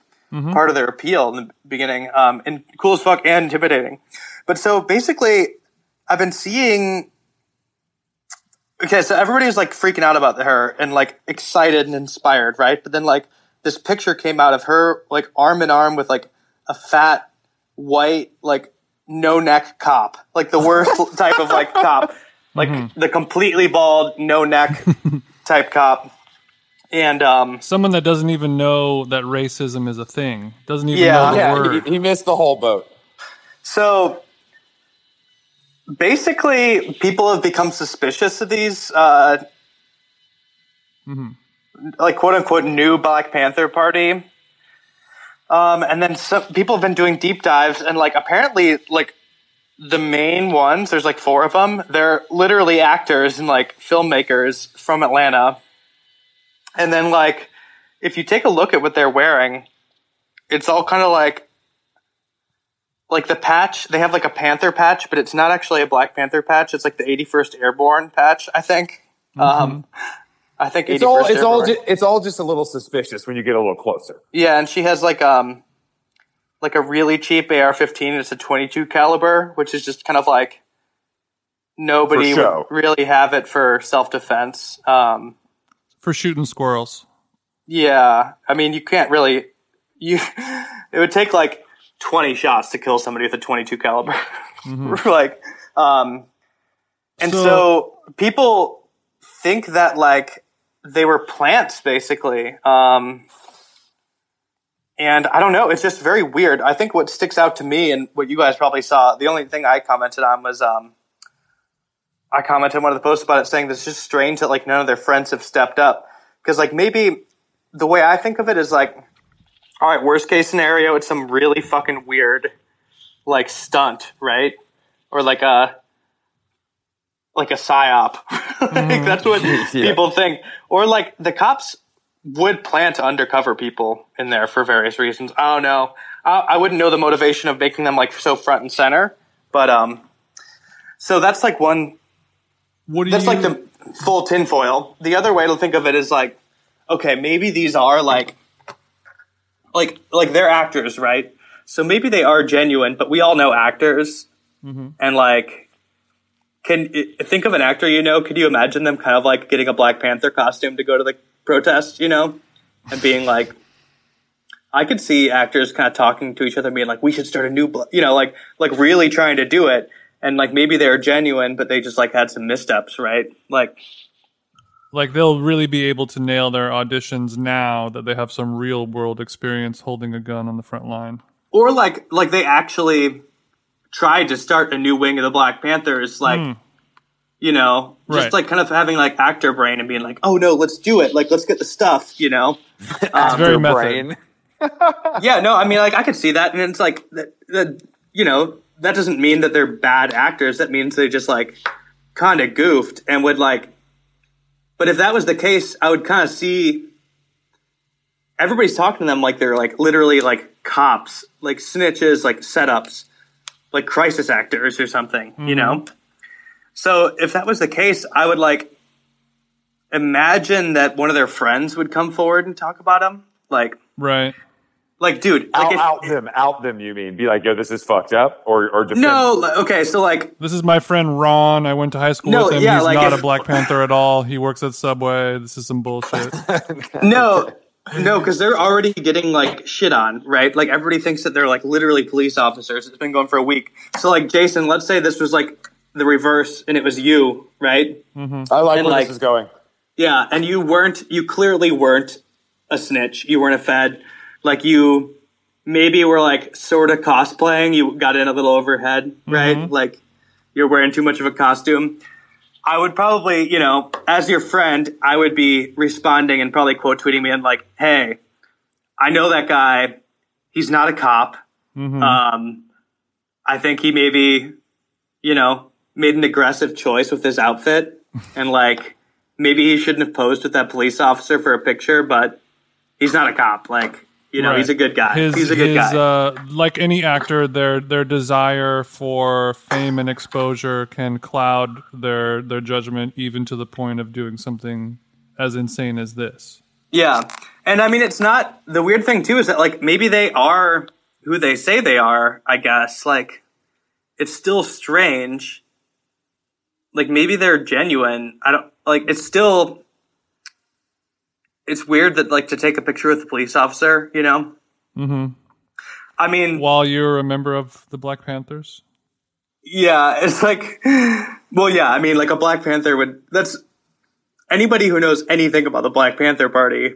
part of their appeal in the beginning, and cool as fuck and intimidating. But so basically, I've been seeing. Okay, so everybody's like freaking out about her and like excited and inspired, right? But then like, this picture came out of her like arm in arm with like a fat white, like no neck cop, like the worst type of like cop, like the completely bald, no neck type cop. And, someone that doesn't even know that racism is a thing. Doesn't even know the word. He missed the whole boat. So basically people have become suspicious of these, like quote unquote new Black Panther Party, and then some people have been doing deep dives, and like apparently like the main ones, there's like 4 of them. They're literally actors and like filmmakers from Atlanta. And then like if you take a look at what they're wearing, it's all kind of like the patch. They have like a panther patch, but it's not actually a Black Panther patch. It's like the 81st Airborne patch, I think. I think it's all just a little suspicious when you get a little closer. Yeah, and she has like like a really cheap AR-15. It's a 22 caliber, which is just kind of like nobody would really have it for self-defense. For shooting squirrels. Yeah. I mean, you can't really... it would take like 20 shots to kill somebody with a 22 caliber. Mm-hmm. So people think that like they were plants basically. And I don't know. It's just very weird. I think what sticks out to me and what you guys probably saw, the only thing I commented on was, I commented on one of the posts about it saying this is just strange that like none of their friends have stepped up. Cause like maybe the way I think of it is like, all right, worst case scenario, it's some really fucking weird, like, stunt, right? Or like a psyop. Like, that's what people think. Or like the cops would plan to undercover people in there for various reasons. I don't know. I wouldn't know the motivation of making them like so front and center. But so that's like one. Like the full tinfoil. The other way to think of it is like, okay, maybe these are like they're actors, right? So maybe they are genuine, but we all know actors. Mm-hmm. And like, think of an actor, you know, could you imagine them kind of like getting a Black Panther costume to go to the protest, you know, and being like, I could see actors kind of talking to each other, being like, we should start a new, you know, like really trying to do it. And like, maybe they're genuine, but they just like had some missteps, right? Like they'll really be able to nail their auditions now that they have some real world experience holding a gun on the front line. Or like they actually tried to start a new wing of the Black Panthers, like, you know, just right. Like kind of having like actor brain and being like, oh no, let's do it. Like, let's get the stuff, you know? It's very method. Brain. Yeah, no, I mean, like I could see that. And it's like, you know, that doesn't mean that they're bad actors. That means they just like kind of goofed and would like, but if that was the case, I would kind of see everybody's talking to them like they're like literally like cops, like snitches, like setups, like crisis actors or something, you know? So if that was the case, I would like imagine that one of their friends would come forward and talk about them. Like, right. Like, dude, like out them. You mean be like, yo, this is fucked up, or defend. No, okay, so like, this is my friend Ron. I went to high school with him. Yeah, he's like not a Black Panther at all. He works at Subway. This is some bullshit. No, because they're already getting like shit on, right? Like everybody thinks that they're like literally police officers. It's been going for a week. So like, Jason, let's say this was like the reverse, and it was you, right? Mm-hmm. I like and, where like, this is going. Yeah, and you clearly weren't a snitch. You weren't a fed. Like you maybe were like sort of cosplaying. You got in a little overhead, right? Mm-hmm. Like you're wearing too much of a costume. I would probably, you know, as your friend, I would be responding and probably quote tweeting me and like, hey, I know that guy. He's not a cop. Mm-hmm. I think he maybe, you know, made an aggressive choice with his outfit. And like maybe he shouldn't have posed with that police officer for a picture, but he's not a cop. Like, you know, right. He's a good guy. He's a good guy. Like any actor, their desire for fame and exposure can cloud their judgment, even to the point of doing something as insane as this. Yeah, and I mean, it's not the weird thing too is that like maybe they are who they say they are. I guess like it's still strange. Like maybe they're genuine. I don't like. It's still. It's weird that, like, to take a picture with a police officer, you know? Mm-hmm. I mean... While you're a member of the Black Panthers? Yeah, it's like... Well, yeah, I mean, like, a Black Panther would... That's... Anybody who knows anything about the Black Panther Party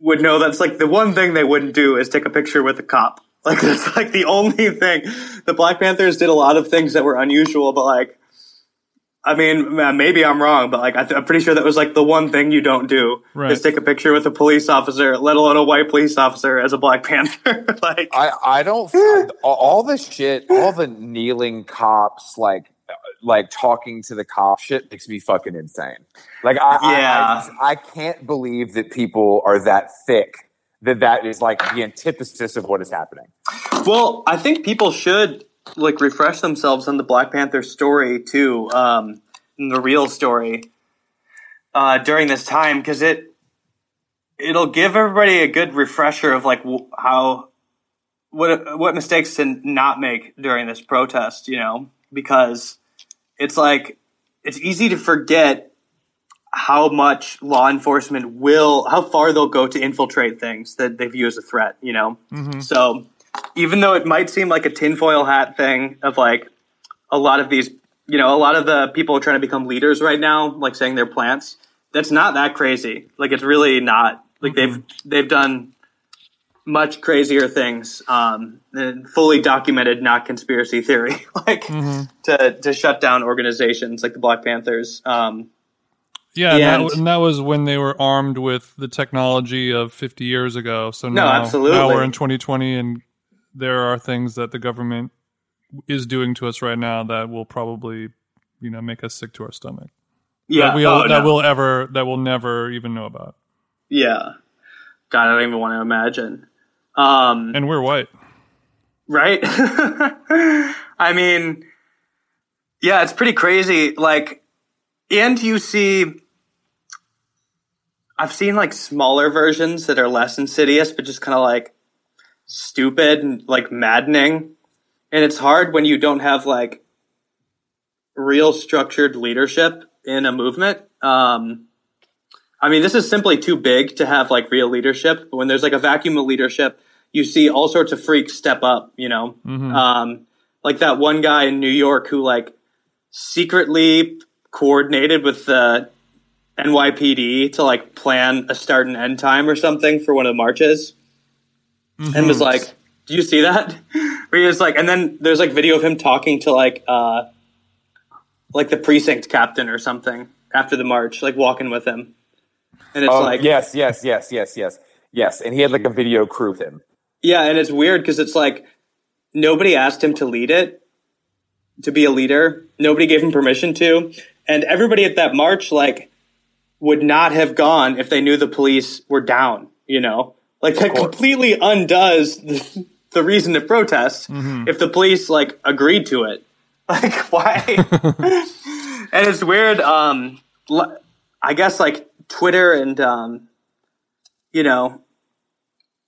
would know that's, like, the one thing they wouldn't do is take a picture with a cop. Like, that's, like, the only thing. The Black Panthers did a lot of things that were unusual, but, like... I mean, maybe I'm wrong, but like I'm pretty sure that was like the one thing you don't do right. Is take a picture with a police officer, let alone a white police officer as a Black Panther. Like I don't all the shit, all the kneeling cops, like talking to the cop shit makes me fucking insane. Like I can't believe that people are that thick that is like the antithesis of what is happening. Well, I think people should. Like refresh themselves on the Black Panther story too, the real story during this time because it'll give everybody a good refresher of like how what mistakes to not make during this protest, you know, because it's like, it's easy to forget how much law enforcement will, how far they'll go to infiltrate things that they view as a threat, you know? Mm-hmm. So even though it might seem like a tinfoil hat thing of like a lot of these, you know, a lot of the people trying to become leaders right now, like saying they're plants, that's not that crazy. Like, it's really not. Like, mm-hmm. they've done much crazier things, and fully documented, not conspiracy theory, like mm-hmm. to shut down organizations like the Black Panthers. Yeah, and that was when they were armed with the technology of 50 years ago. So now we're in 2020, and there are things that the government is doing to us right now that will probably, you know, make us sick to our stomach. Yeah, that we'll never even know about. Yeah, God, I don't even want to imagine. And we're white, right? I mean, yeah, it's pretty crazy. Like, and you see, I've seen like smaller versions that are less insidious, but just kind of like stupid and like maddening. And it's hard when you don't have like real structured leadership in a movement. I mean, this is simply too big to have like real leadership, but when there's like a vacuum of leadership, you see all sorts of freaks step up, you know, mm-hmm. Like that one guy in New York who like secretly coordinated with the NYPD to like plan a start and end time or something for one of the marches, mm-hmm. and was like, do you see that? Where he was like, and then there's like video of him talking to like the precinct captain or something after the march, like walking with him. And it's like, yes. And he had like a video crew with him. Yeah. And it's weird because it's like, nobody asked him to lead it, to be a leader. Nobody gave him permission to. And everybody at that march, like, would not have gone if they knew the police were down, you know, like that completely undoes the reason to protest. Mm-hmm. If the police like agreed to it. Like, why? And it's weird. I guess like Twitter and, you know,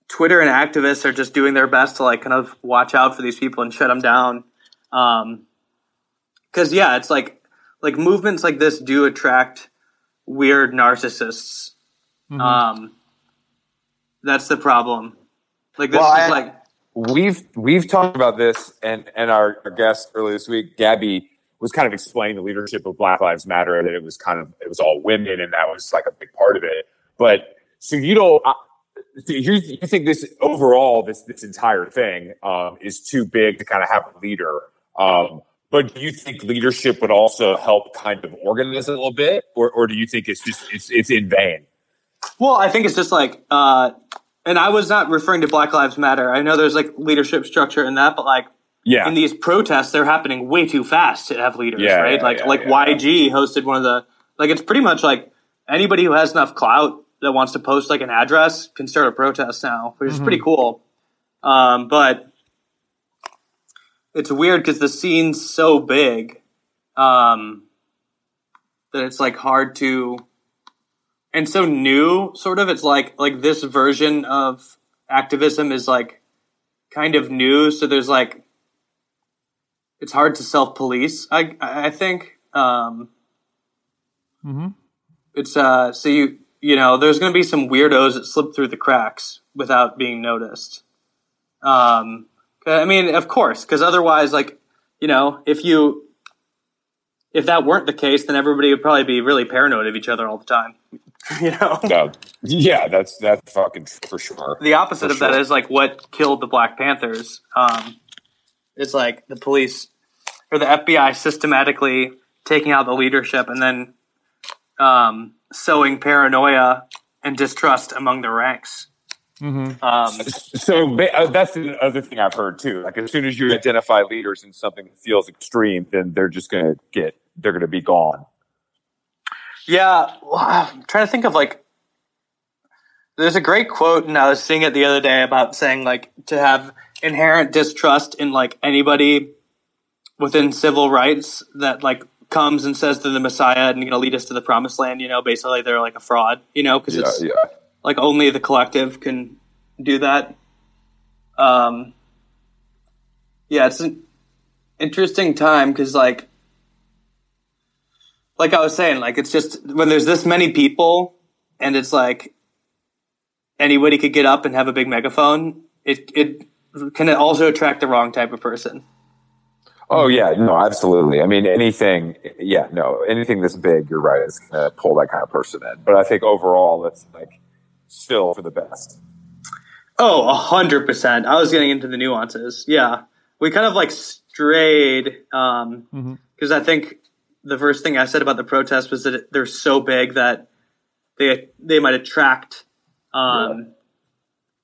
Twitter and activists are just doing their best to like kind of watch out for these people and shut them down. 'Cause yeah, it's like movements like this do attract weird narcissists. Mm-hmm. That's the problem. Like this is like. We've talked about this, and our guest earlier this week, Gabby, was kind of explaining the leadership of Black Lives Matter, that it was all women, and that was like a big part of it. But so you think this overall this entire thing is too big to kind of have a leader. But do you think leadership would also help kind of organize it a little bit, or do you think it's just it's in vain? Well, I think it's just like. And I was not referring to Black Lives Matter. I know there's like leadership structure in that, but like in these protests, they're happening way too fast to have leaders, right? YG hosted one of the it's pretty much like anybody who has enough clout that wants to post like an address can start a protest now, which is pretty cool. But it's weird because the scene's so big that it's like hard to. And so new, sort of, it's like this version of activism is like kind of new. So there's like, it's hard to self-police, I think. It's, so you know, there's going to be some weirdos that slip through the cracks without being noticed. I mean, of course, because otherwise, like, you know, if that weren't the case, then everybody would probably be really paranoid of each other all the time. You know? Yeah, that's fucking for sure. The opposite of that is like what killed the Black Panthers. It's like the police or the FBI systematically taking out the leadership and then sowing paranoia and distrust among the ranks. Mm-hmm. So that's the other thing I've heard too. Like as soon as you identify leaders in something that feels extreme, then they're just going to they're going to be gone. Yeah, well, I'm trying to think of, like, there's a great quote, and I was seeing it the other day about saying, like, to have inherent distrust in, like, anybody within civil rights that, like, comes and says to the Messiah and, you know, lead us to the promised land, you know, basically they're, like, a fraud, you know, because it's, like, only the collective can do that. Yeah, it's an interesting time because, like I was saying, like, it's just when there's this many people and it's like anybody could get up and have a big megaphone, it can also attract the wrong type of person. Oh, yeah. No, absolutely. I mean, anything this big, you're right, is going to pull that kind of person in. But I think overall, that's like still for the best. Oh, 100%. I was getting into the nuances. Yeah. We kind of like strayed because I think the first thing I said about the protest was that they're so big that they might attract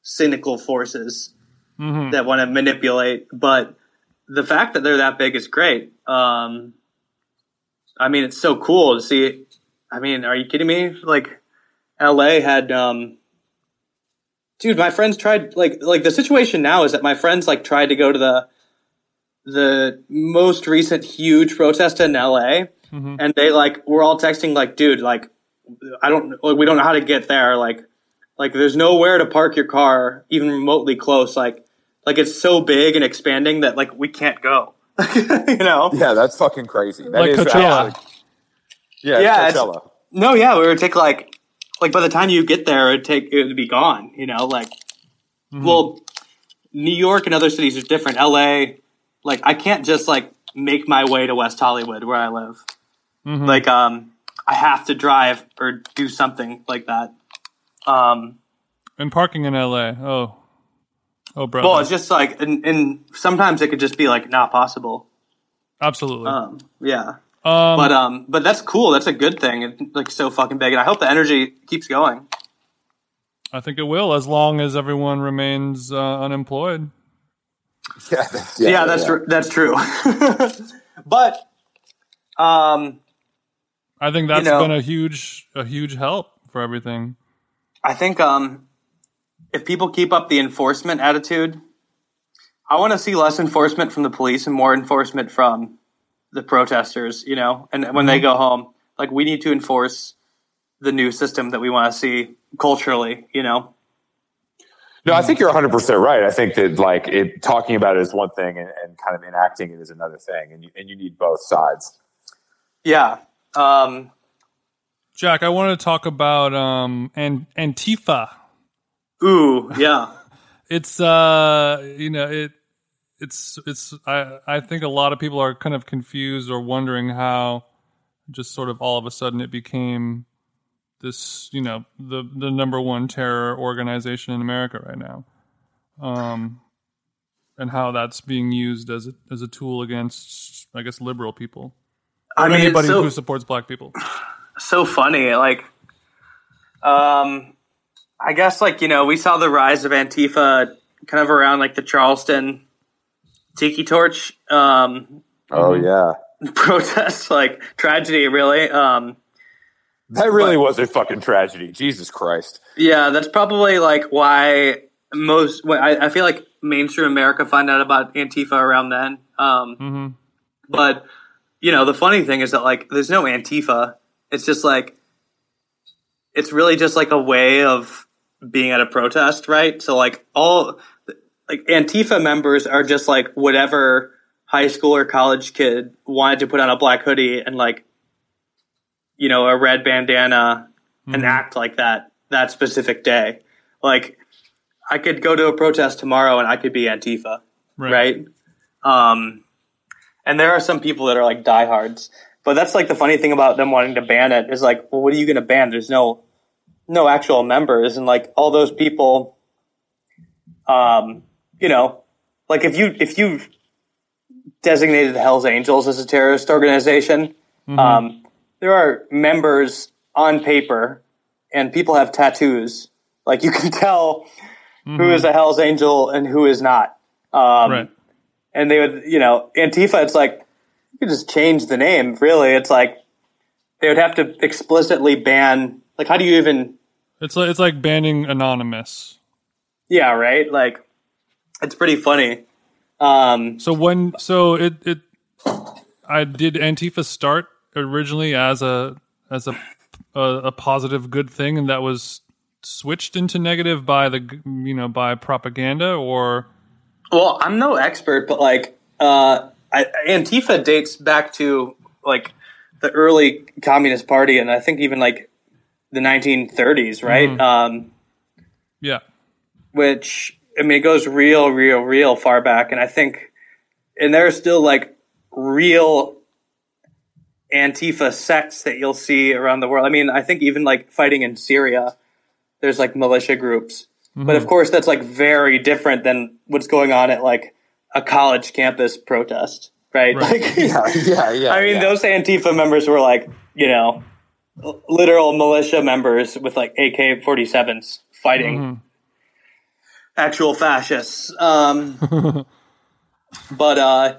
cynical forces that want to manipulate. But the fact that they're that big is great. I mean, it's so cool to see. I mean, are you kidding me? Like, LA had, dude, my friends tried, like the situation now is that my friends like tried to go to the most recent huge protest in LA. And they like, were all texting like, dude, like, we don't know how to get there. Like there's nowhere to park your car even remotely close. Like it's so big and expanding that like we can't go. You know? Yeah, that's fucking crazy. That like is Coachella. Yeah, Coachella. No, yeah, we would take like by the time you get there, it would be gone. You know, like well, New York and other cities are different. LA, like I can't just like make my way to West Hollywood where I live. Like I have to drive or do something like that. And parking in LA, Oh, bro. Well, it's just like, and sometimes it could just be like not possible. Absolutely. Yeah. But that's cool. That's a good thing. It's like so fucking big, and I hope the energy keeps going. I think it will, as long as everyone remains unemployed. That's true. But, I think that's been a huge help for everything. I think, if people keep up the enforcement attitude, I want to see less enforcement from the police and more enforcement from the protesters, you know, and when they go home, like we need to enforce the new system that we want to see culturally, you know? No, I think you're 100% right. I think that like talking about it is one thing and kind of enacting it is another thing. And you need both sides. Yeah. Jack, I want to talk about Antifa. Ooh, yeah. It's I think a lot of people are kind of confused or wondering how just sort of all of a sudden it became this, you know, the number one terror organization in America right now. And how that's being used as a tool against, I guess, liberal people. Or anybody who supports black people. So funny, like I guess, like, you know, we saw the rise of Antifa kind of around, like, the Charleston Tiki Torch protest, like, tragedy, really. That really was a fucking tragedy. Jesus Christ. Yeah, that's probably, like, why I feel like mainstream America found out about Antifa around then. But, you know, the funny thing is that, like, there's no Antifa. It's just, like, it's really just, like, a way of being at a protest, right? So like all like Antifa members are just like whatever high school or college kid wanted to put on a black hoodie and like, you know, a red bandana and act like that specific day. Like I could go to a protest tomorrow and I could be Antifa. Right? And there are some people that are like diehards, but that's like the funny thing about them wanting to ban it is like, well, what are you going to ban? There's no actual members, and like all those people, you know, like if you designated the Hell's Angels as a terrorist organization, there are members on paper, and people have tattoos. Like you can tell who is a Hell's Angel and who is not. And they would, you know, Antifa. It's like you could just change the name. Really, it's like they would have to explicitly ban. Like, how do you even? It's like banning Anonymous. Yeah, right. Like, it's pretty funny. Did Antifa start originally as a positive good thing, and that was switched into negative by propaganda, or? Well, I'm no expert, but like Antifa dates back to like the early Communist Party, and I think even like the 1930s, right? Mm-hmm. Yeah, which I mean, it goes real far back, and I think, and there's still like real Antifa sects that you'll see around the world. I mean, I think even like fighting in Syria, there's like militia groups. Mm-hmm. But of course, that's like very different than what's going on at like a college campus protest, right? Like, yeah. I mean, those Antifa members were like, you know, literal militia members with like AK-47s fighting actual fascists. But I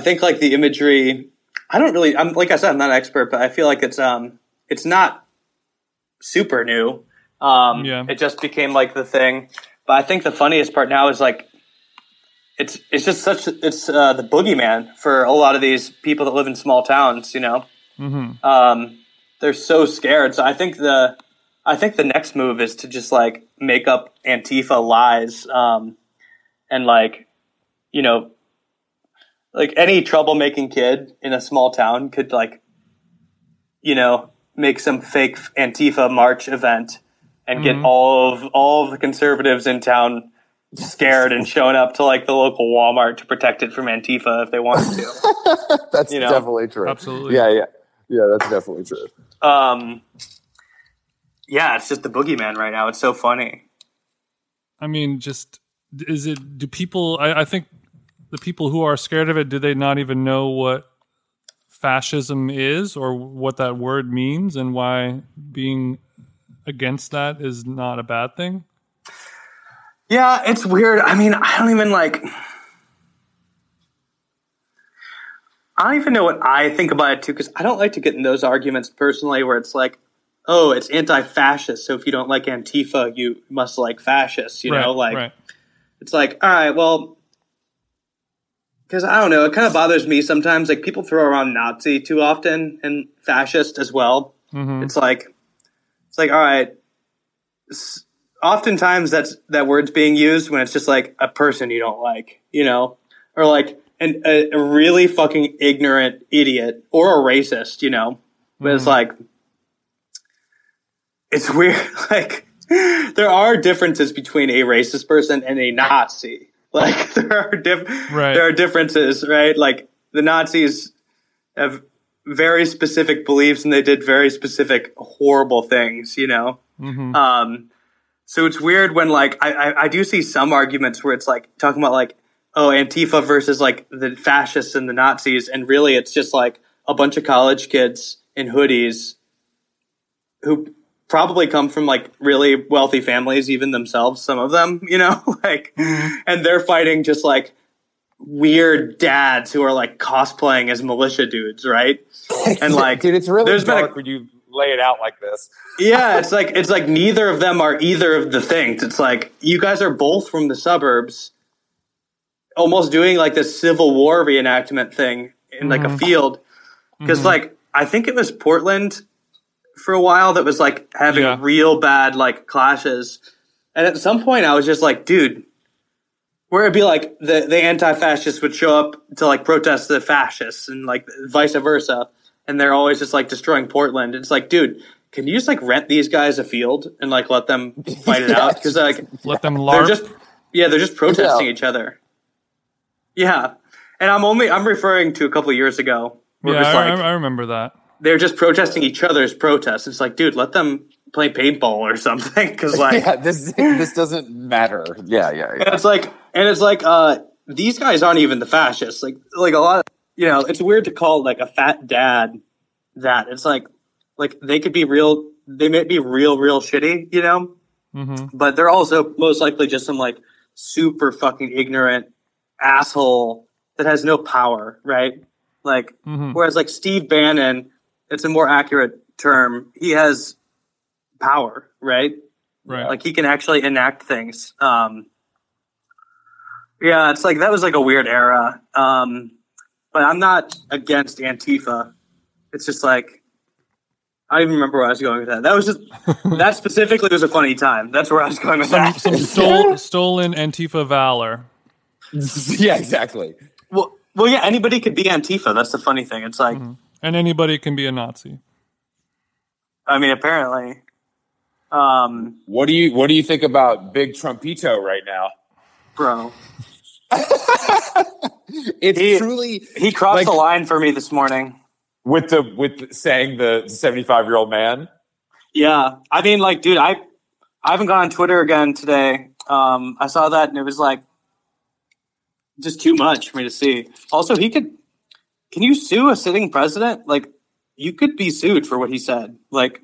think like the imagery, I'm like I said, I'm not an expert, but I feel like it's not super new. It just became like the thing. But I think the funniest part now is like it's the boogeyman for a lot of these people that live in small towns. You know, they're so scared. So I think the next move is to just like make up Antifa lies and like, you know, like any troublemaking kid in a small town could like, you know, make some fake Antifa march event and get all of the conservatives in town scared and showing up to like the local Walmart to protect it from Antifa if they wanted to. That's definitely true. Absolutely. Yeah, that's definitely true. Yeah, it's just the boogeyman right now. It's so funny. I mean, do people, I think the people who are scared of it, do they not even know what fascism is or what that word means and why being against that is not a bad thing? Yeah, it's weird. I mean, I don't even know what I think about it too, because I don't like to get in those arguments personally where it's like, oh, it's anti-fascist, so if you don't like Antifa, you must like fascists, you know, like, it's like, all right, well, because I don't know, it kind of bothers me sometimes, like, people throw around Nazi too often and fascist as well. Mm-hmm. It's like, all right, oftentimes that word's being used when it's just like a person you don't like, you know, or like a really fucking ignorant idiot or a racist, you know, but it's like, it's weird. Like, there are differences between a racist person and a Nazi. Like, there are differences, right? Like, the Nazis have very specific beliefs and they did very specific horrible things, you know? Mm-hmm. So it's weird when like, I do see some arguments where it's like talking about like, oh, Antifa versus like the fascists and the Nazis. And really it's just like a bunch of college kids in hoodies who probably come from like really wealthy families, even themselves, some of them, you know, like, and they're fighting just like weird dads who are like cosplaying as militia dudes, right? And like, dude, it's really dark when you lay it out like this. Yeah, it's like neither of them are either of the things. It's like you guys are both from the suburbs, almost doing like this Civil War reenactment thing in like a field. Because like I think it was Portland for a while that was like having real bad like clashes, and at some point I was just like, dude. Where it'd be like the anti-fascists would show up to like protest the fascists and like vice versa. And they're always just like destroying Portland. It's like, dude, can you just like rent these guys a field and like let them fight it out? Because like let them LARP. They're just protesting each other. Yeah. And I'm referring to a couple of years ago. I remember that. They're just protesting each other's protests. It's like, dude, let them play paintball or something, because like this doesn't matter. Yeah. It's like these guys aren't even the fascists. Like a lot of, you know, it's weird to call like a fat dad that. It's like they could be real. They may be real shitty, you know. Mm-hmm. But they're also most likely just some like super fucking ignorant asshole that has no power, right? Like whereas like Steve Bannon, it's a more accurate term. He has power, right? Like he can actually enact things. It's like that was like a weird era. But I'm not against Antifa. It's just like I don't even remember where I was going with that. That was just that specifically was a funny time. That's where I was going with that. Some stolen Antifa valor. Yeah, exactly. Well, yeah, anybody could be Antifa. That's the funny thing. It's like, and anybody can be a Nazi. I mean, apparently. What do you think about Big Trumpito right now, bro? He crossed the line for me this morning with saying the 75-year-old man. Yeah, I mean, like, dude, I haven't gone on Twitter again today. I saw that and it was like just too much for me to see. Also, can you sue a sitting president? Like, you could be sued for what he said. Like,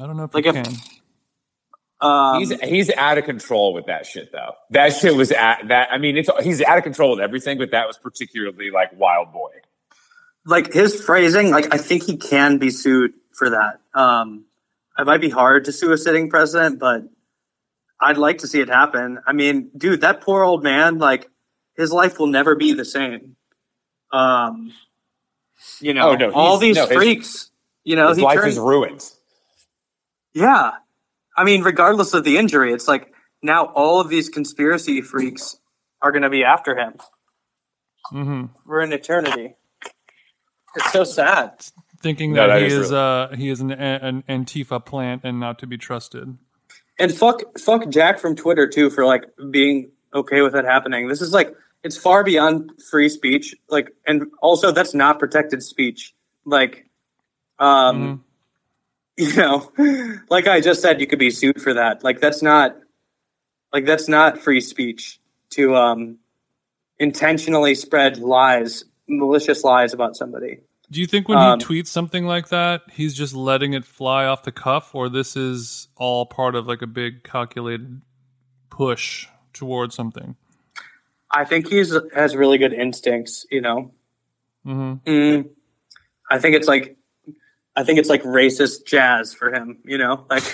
I don't know if you can. He's out of control with that shit, though. That shit was at that. I mean, he's out of control with everything, but that was particularly like wild boy. Like his phrasing, like I think he can be sued for that. It might be hard to sue a sitting president, but I'd like to see it happen. I mean, dude, that poor old man, like his life will never be the same. You know, freaks. You know, his life is ruined. Yeah. I mean, regardless of the injury, it's like now all of these conspiracy freaks are going to be after him. Mm-hmm. We're in eternity. It's so sad. Thinking that he is an Antifa plant and not to be trusted. And fuck Jack from Twitter, too, for like being okay with that happening. This is like, it's far beyond free speech. Like, and also that's not protected speech. Like, you know, like I just said, you could be sued for that. Like that's not free speech to intentionally spread lies, malicious lies about somebody. Do you think when he tweets something like that, he's just letting it fly off the cuff, or this is all part of like a big calculated push towards something? I think he has really good instincts, you know. Mm-hmm. I think it's like racist jazz for him, you know. Like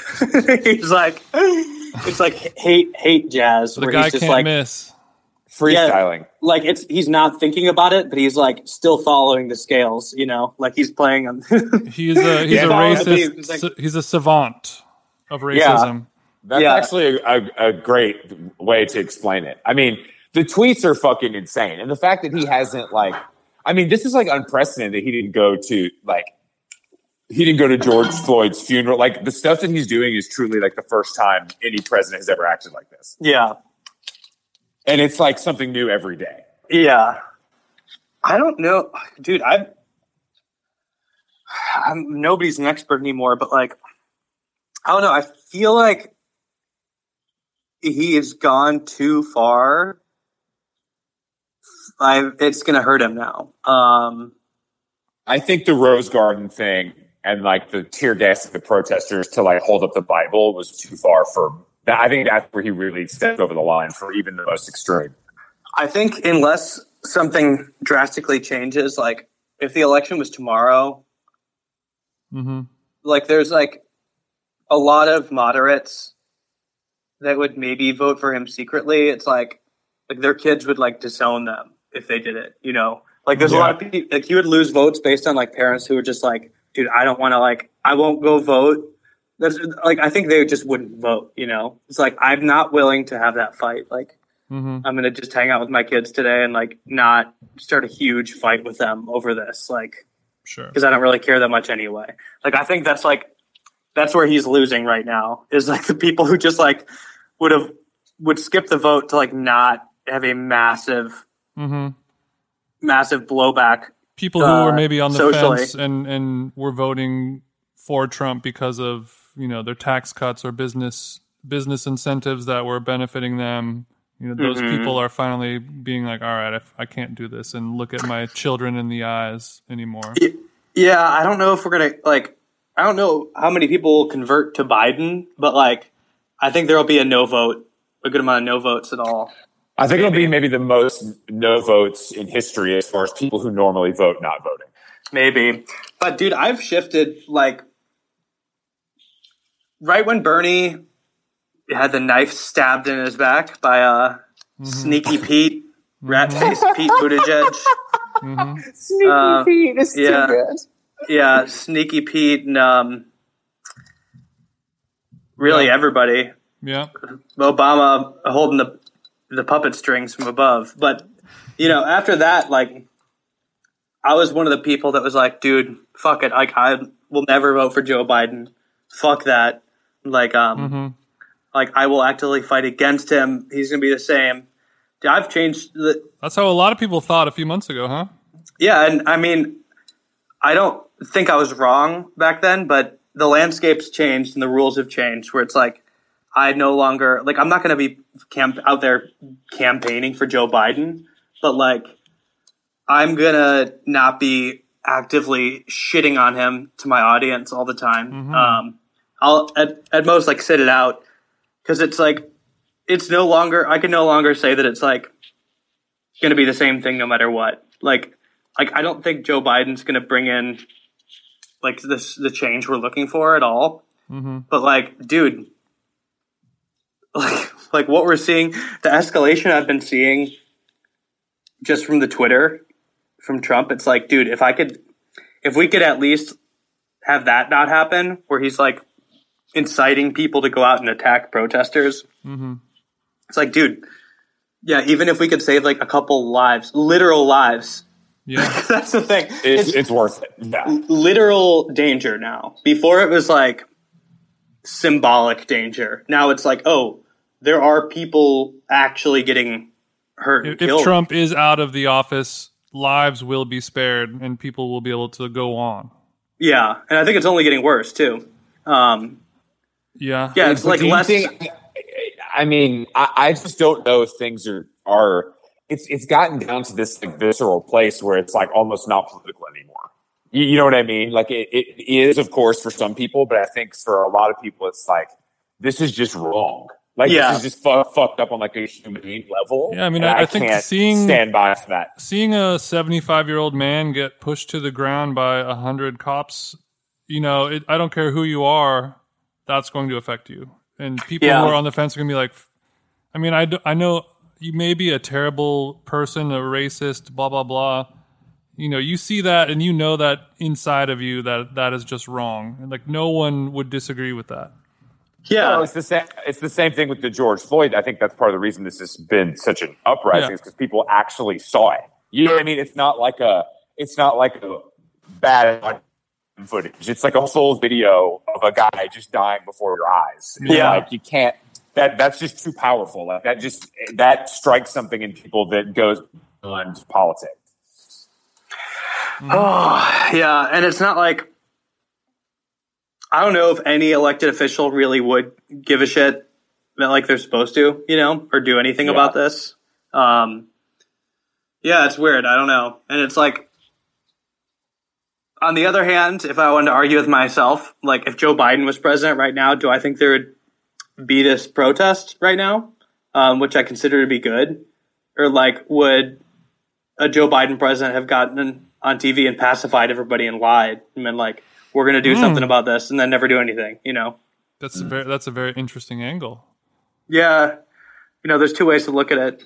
he's like, it's like hate jazz. The where guy he's just can't like miss. Freestyling. Yeah, like he's not thinking about it, but he's like still following the scales, you know. Like he's playing on. he's a racist. He's a savant of racism. Yeah. That's actually a great way to explain it. I mean, the tweets are fucking insane, and the fact that he hasn't like, I mean, this is like unprecedented that he didn't go to like. He didn't go to George Floyd's funeral. Like, the stuff that he's doing is truly, like, the first time any president has ever acted like this. Yeah. And it's, like, something new every day. Yeah. I don't know. Dude, I'm nobody's an expert anymore, but, like, I don't know. I feel like he has gone too far. It's going to hurt him now. I think the Rose Garden thing and like the tear gas of the protesters to like hold up the Bible was too far for that. I think that's where he really stepped over the line for even the most extreme. I think unless something drastically changes, like if the election was tomorrow, like there's like a lot of moderates that would maybe vote for him secretly. It's like their kids would like disown them if they did it, you know? Like there's a lot of people, like he would lose votes based on like parents who were just like, dude, I don't want to like, I won't go vote. That's like, I think they just wouldn't vote, you know? It's like, I'm not willing to have that fight. Like I'm going to just hang out with my kids today and like not start a huge fight with them over this. Like, sure. Cause I don't really care that much anyway. Like, I think that's like, that's where he's losing right now is like the people who just like would skip the vote to like not have a massive blowback. People who were maybe on the fence and were voting for Trump because of, you know, their tax cuts or business incentives that were benefiting them. You know, those people are finally being like, all right, I can't do this and look at my children in the eyes anymore. Yeah, I don't know if we're going to, like, I don't know how many people will convert to Biden, but, like, I think there will be a good amount of no votes at all. I think it'll be maybe the most no votes in history as far as people who normally vote not voting. Maybe. But, dude, I've shifted, like, right when Bernie had the knife stabbed in his back by Sneaky Pete, rat-faced Pete Buttigieg. Sneaky Pete is too good. Yeah, Sneaky Pete and really everybody. Yeah. Obama holding the puppet strings from above, but you know, after that, like, I was one of the people that was like, dude, fuck it. Like, I will never vote for Joe Biden. Fuck that. Like, like, I will actively fight against him. He's going to be the same. Dude, I've changed. That's how a lot of people thought a few months ago, huh? Yeah. And I mean, I don't think I was wrong back then, but the landscape's changed and the rules have changed where it's like, I no longer, like, I'm not going to be out there campaigning for Joe Biden, but like, I'm going to not be actively shitting on him to my audience all the time. I'll at most like sit it out, because it's like, it's no longer, I can no longer say that it's like going to be the same thing no matter what. Like I don't think Joe Biden's going to bring in like this, the change we're looking for at all. But like, dude, like what we're seeing, the escalation I've been seeing just from the Twitter from Trump, it's like, dude, if we could at least have that not happen, where he's like inciting people to go out and attack protesters. It's like, dude, yeah, even if we could save like a couple lives, literal lives. Yeah. That's the thing. It's worth it. Yeah. Literal danger now. Before it was like symbolic danger. Now it's like, oh, there are people actually getting hurt and killed. If Trump is out of the office, lives will be spared and people will be able to go on. Yeah, and I think it's only getting worse too. Yeah, yeah, it's like less. I mean, I just don't know if things are. It's gotten down to this like visceral place where it's like almost not political anymore. You know what I mean? Like it is, of course, for some people, but I think for a lot of people, it's like this is just wrong. Like this is just fucked up on like a human level. Yeah, I mean, I think stand by for that. Seeing a 75-year-old man get pushed to the ground by 100 cops, you know, I don't care who you are, that's going to affect you. And people who are on the fence are going to be like, I mean, I know you may be a terrible person, a racist, blah blah blah. You know, you see that and you know that inside of you that is just wrong. And like no one would disagree with that. Yeah, well, it's the same thing with the George Floyd. I think that's part of the reason this has been such an uprising is because people actually saw it. You know what I mean? It's not like a bad footage. It's like a full video of a guy just dying before your eyys. It's like you can't. That's just too powerful. Like that strikes something in people that goes beyond politics. Oh yeah, and it's not like. I don't know if any elected official really would give a shit that like they're supposed to, you know, or do anything about this. Yeah, it's weird. I don't know. And it's like, on the other hand, if I wanted to argue with myself, like if Joe Biden was president right now, do I think there would be this protest right now, which I consider to be good? Or like, would a Joe Biden president have gotten on TV and pacified everybody and lied and been like, we're going to do something about this, and then never do anything, you know? That's a very interesting angle. Yeah. You know, there's two ways to look at it.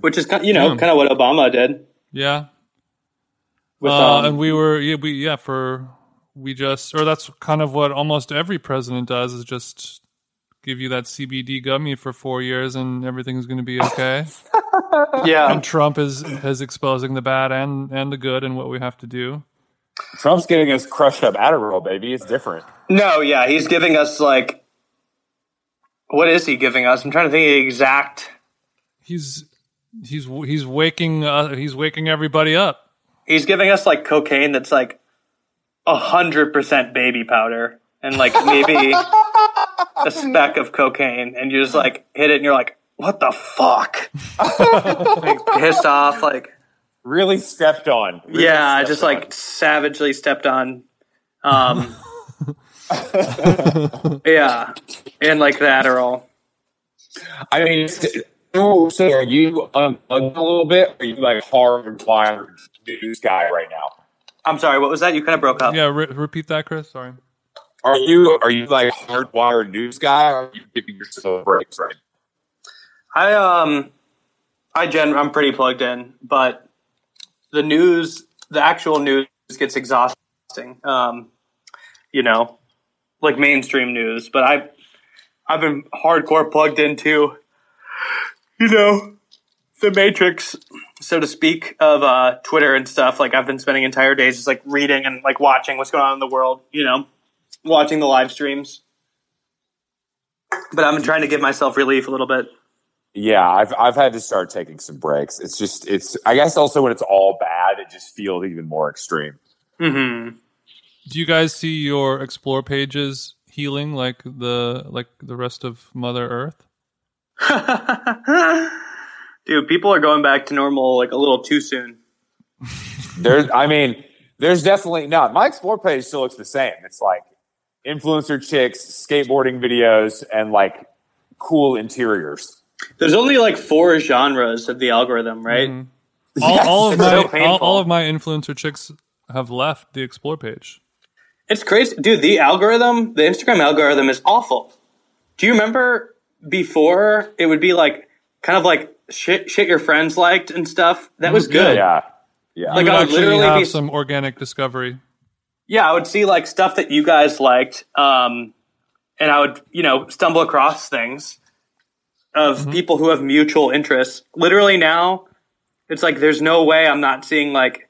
Which is, you know, kind of what Obama did. Yeah. With, and we were, yeah, that's kind of what almost every president does, is just give you that CBD gummy for 4 years and everything's going to be okay. Yeah. And Trump is exposing the bad and the good and what we have to do. Trump's giving us crushed up Adderall, baby. It's different. No, yeah, he's giving us like, what is he giving us? I'm trying to think of the exact. He's waking everybody up. He's giving us like cocaine that's like 100% baby powder and like maybe a speck of cocaine, and you just like hit it, and you're like, what the fuck? Like, pissed off, like. Really stepped on. Like savagely stepped on. Yeah, and like the Adderall. I mean, so are you unplugged a little bit? Or are you like hardwired news guy right now? I'm sorry, what was that? You kind of broke up. Yeah, repeat that, Chris. Sorry. Are you like hardwired news guy? Or are you giving yourself breaks right now? I'm pretty plugged in, but. The news, the actual news gets exhausting, you know, like mainstream news. But I've been hardcore plugged into, you know, the matrix, so to speak, of Twitter and stuff. Like, I've been spending entire days just like reading and like watching what's going on in the world, you know, watching the live streams. But I've been trying to give myself relief a little bit. Yeah, I've had to start taking some breaks. It's just, it's, I guess also when it's all bad, it just feels even more extreme. Mm-hmm. Do you guys see your explore pages healing like the rest of Mother Earth? Dude, people are going back to normal like a little too soon. There's definitely not. My explore page still looks the same. It's like influencer chicks, skateboarding videos, and like cool interiors. There's only like 4 genres of the algorithm, right? Mm-hmm. All of my influencer chicks have left the explore page. It's crazy. Dude, the Instagram algorithm is awful. Do you remember before it would be like kind of like shit your friends liked and stuff? That was good. Yeah. Yeah. Like, I would literally have some organic discovery. Yeah, I would see like stuff that you guys liked, and I would, you know, stumble across things of mm-hmm. people who have mutual interests. Literally now, it's like there's no way I'm not seeing like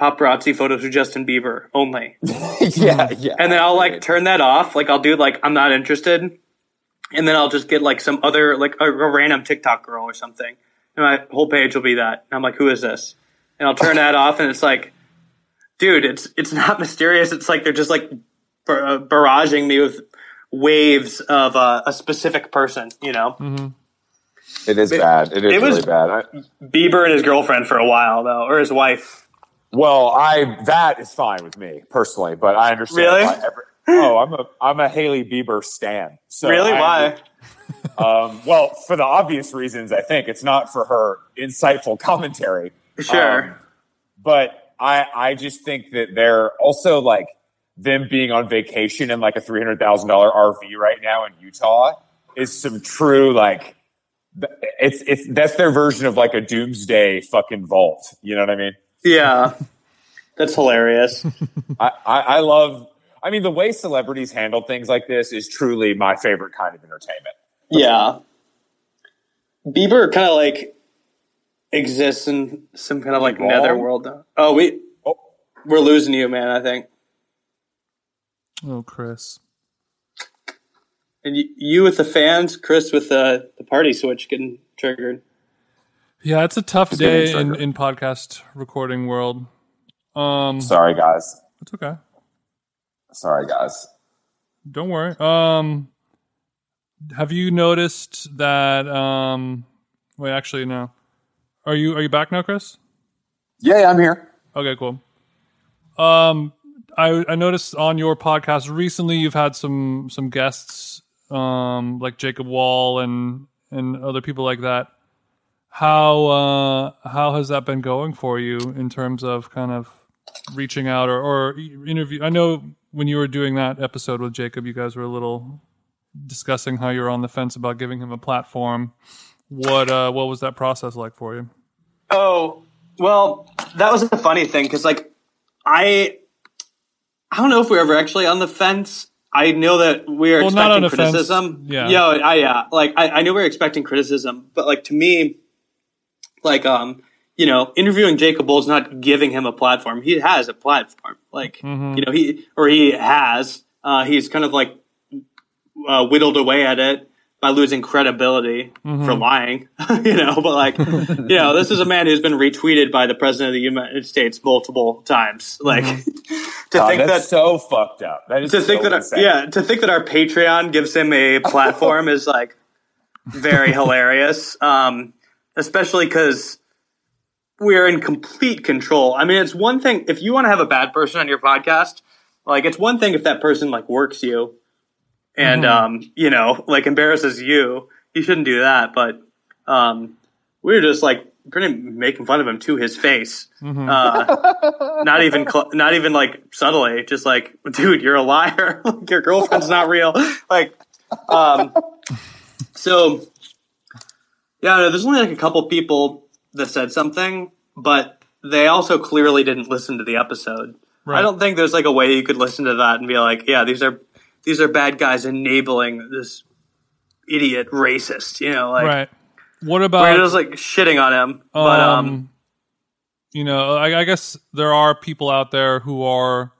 paparazzi photos of Justin Bieber only. yeah. And then I'll like turn that off. Like I'll do like I'm not interested, and then I'll just get like some other like a random TikTok girl or something, and my whole page will be that. And I'm like, who is this? And I'll turn that off, and it's like, dude, it's not mysterious. It's like they're just like barraging me with waves of a specific person. You know, mm-hmm. It is bad. It was really bad. Bieber and his girlfriend for a while though, or his wife. Well, that is fine with me personally, but I understand. Really? I'm a Hailey Bieber stan. So really? Why? Well, for the obvious reasons, I think it's not for her insightful commentary. Sure. But I just think that they're also like them being on vacation in like a $300,000 RV right now in Utah is some true like it's that's their version of like a doomsday fucking vault. You know what I mean? Yeah, that's hilarious. I love. I mean, the way celebrities handle things like this is truly my favorite kind of entertainment. Yeah, Bieber kind of like exists in some kind of like netherworld. Though. Oh, we're losing you, man. I think. Oh, Chris. And you with the fans, Chris with the party switch getting triggered. Yeah, it's a tough day in podcast recording world. Sorry, guys. It's okay. Sorry, guys. Don't worry. Have you noticed that? Wait, actually, no. Are you back now, Chris? Yeah, I'm here. Okay, cool. I noticed on your podcast recently you've had some guests, like Jacob Wohl and other people like that. How has that been going for you in terms of kind of reaching out or interview? I know when you were doing that episode with Jacob, you guys were a little discussing how you were on the fence about giving him a platform. What was that process like for you? Oh, well, that was a funny thing because like I don't know if we were ever actually on the fence. I know that we were expecting criticism. Yeah, like I knew we were expecting criticism, but like to me. Like, you know, interviewing Jacob Wohl is not giving him a platform. He has a platform. Like, mm-hmm. you know, he has. He's kind of like whittled away at it by losing credibility mm-hmm. for lying. You know, but like, you know, this is a man who's been retweeted by the president of the United States multiple times. Like, that's so fucked up. That is to think that our Patreon gives him a platform is like very hilarious. Especially because we're in complete control. I mean, it's one thing if you want to have a bad person on your podcast, like it's one thing if that person like works you and, mm-hmm. You know, like embarrasses you, you shouldn't do that. But, we were just like pretty making fun of him to his face. Mm-hmm. Not even like subtly, just like, dude, you're a liar. Your girlfriend's not real. Like, so yeah, no, there's only like a couple people that said something, but they also clearly didn't listen to the episode. Right. I don't think there's like a way you could listen to that and be like, yeah, these are bad guys enabling this idiot racist, you know, like, right. What about... We're just, like, shitting on him. But, you know, I guess there are people out there who are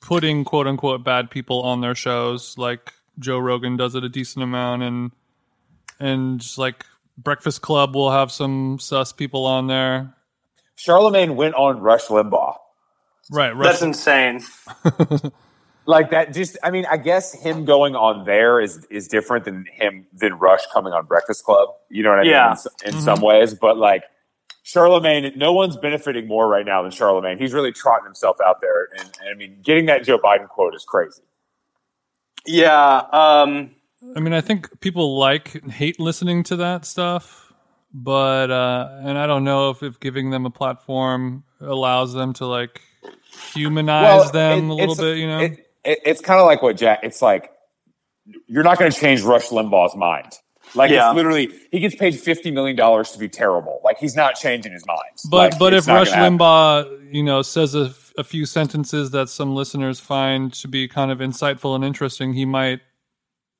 putting, quote-unquote, bad people on their shows. Like, Joe Rogan does it a decent amount. And just, like, Breakfast Club will have some sus people on there. Charlemagne went on Rush Limbaugh. Right, Rush. That's insane. Like that, just I mean, I guess him going on there is different than him than Rush coming on Breakfast Club. You know what I mean? Yeah. In some ways, but like Charlemagne, no one's benefiting more right now than Charlemagne. He's really trotting himself out there, and I mean, getting that Joe Biden quote is crazy. Yeah, I mean, I think people like hate listening to that stuff, but and I don't know if giving them a platform allows them to like humanize them a little bit, you know. It's kind of like what Jack. It's like you're not going to change Rush Limbaugh's mind. Like it's literally, he gets paid $50 million to be terrible. Like he's not changing his mind. But like, but if Rush Limbaugh, you know, says a few sentences that some listeners find to be kind of insightful and interesting, he might,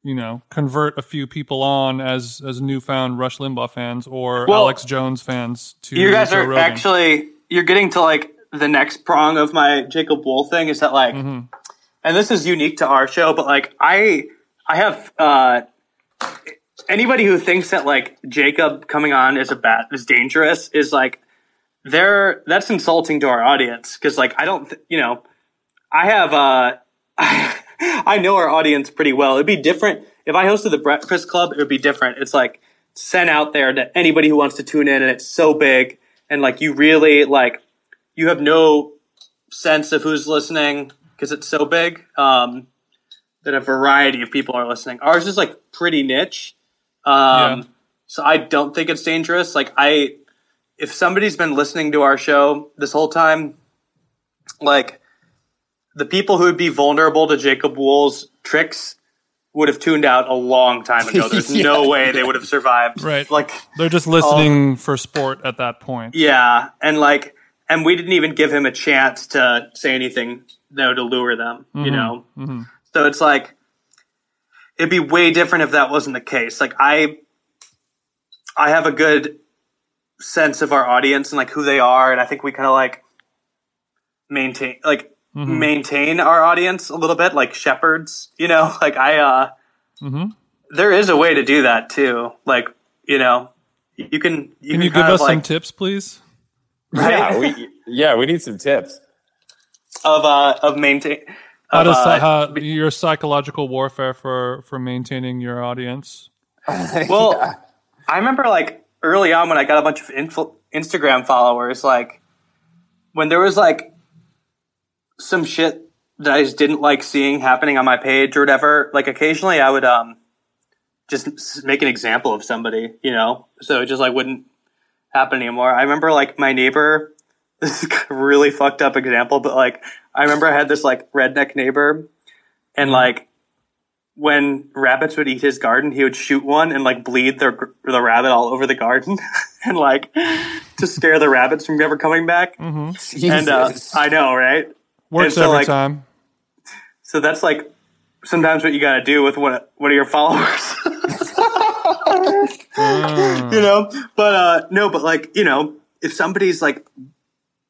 you know, convert a few people on as newfound Rush Limbaugh fans or Alex Jones fans to you guys Joe are Rogan. Actually you're getting to like. The next prong of my Jacob Wohl thing is that like, and this is unique to our show, but like I have anybody who thinks that like Jacob coming on is dangerous is like that's insulting to our audience. Cause like, I don't, you know, I have, I know our audience pretty well. It'd be different. If I hosted the Breakfast Club, it would be different. It's like sent out there to anybody who wants to tune in and it's so big. And like, you really like, you have no sense of who's listening because it's so big that a variety of people are listening. Ours is like pretty niche. So I don't think it's dangerous. Like if somebody's been listening to our show this whole time, like the people who would be vulnerable to Jacob Wohl's tricks would have tuned out a long time ago. There's no way they would have survived. Right. Like they're just listening for sport at that point. Yeah. And like, and we didn't even give him a chance to say anything, though, to lure them, you know? So it's like, it'd be way different if that wasn't the case. Like, I have a good sense of our audience and, like, who they are. And I think we kind of, like, maintain our audience a little bit, like shepherds, you know? Like, there is a way to do that, too. Like, you know, you can... Can you give us some tips, please? Right? Yeah, we need some tips of maintaining your psychological warfare for maintaining your audience. Well, yeah. I remember like early on when I got a bunch of Instagram followers, like when there was like some shit that I just didn't like seeing happening on my page or whatever. Like occasionally, I would just make an example of somebody, you know, so it just like wouldn't happen anymore. I remember like my neighbor, this is a really fucked up example, but like I remember I had this like redneck neighbor and like when rabbits would eat his garden, he would shoot one and like bleed the rabbit all over the garden and like to scare the rabbits from never coming back. And I know, right? Works so, every time. So that's like sometimes what you got to do with one of your followers. You know, but no, but like, you know, if somebody's like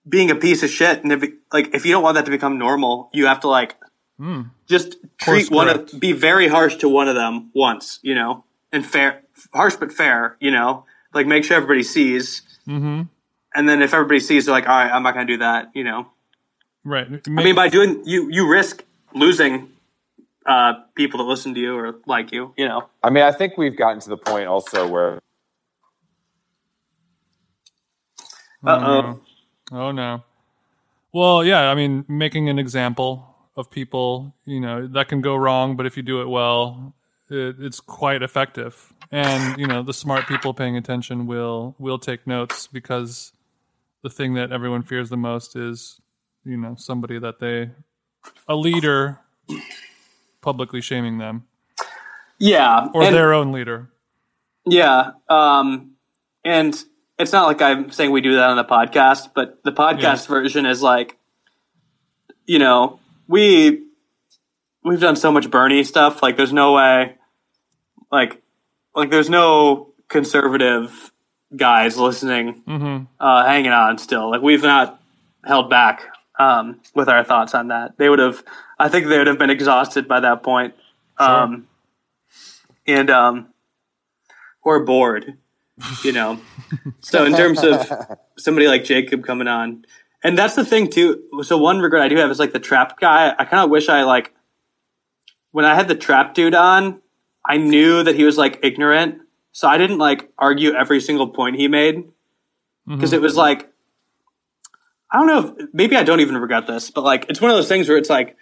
being a piece of shit and if you don't want that to become normal, you have to like just treat be very harsh to one of them once, you know, and harsh but fair, you know, like make sure everybody sees. And then if everybody sees, they're like, all right, I'm not gonna do that, you know. Right. I mean, by doing you risk losing people that listen to you or like you, you know. I mean, I think we've gotten to the point also where. Oh no. Well, yeah. I mean, making an example of people, you know, that can go wrong, but if you do it well, it's quite effective. And you know, the smart people paying attention will take notes because the thing that everyone fears the most is, you know, somebody that a leader. Publicly shaming them. Yeah. Or their own leader. Yeah. And it's not like I'm saying we do that on the podcast, but the podcast version is like, you know, we've done so much Bernie stuff. Like there's no way, like there's no conservative guys listening, hanging on still. Like, we've not held back with our thoughts on that. They would have, I think they would have been exhausted by that point. Sure. And, or bored, you know? So in terms of somebody like Jacob coming on, and that's the thing too. So one regret I do have is like the Trapt guy. I kind of wish I like, when I had the Trapt dude on, I knew that he was like ignorant. So I didn't like argue every single point he made, because it was like, I don't know if, maybe I don't even regret this, but like, it's one of those things where it's like,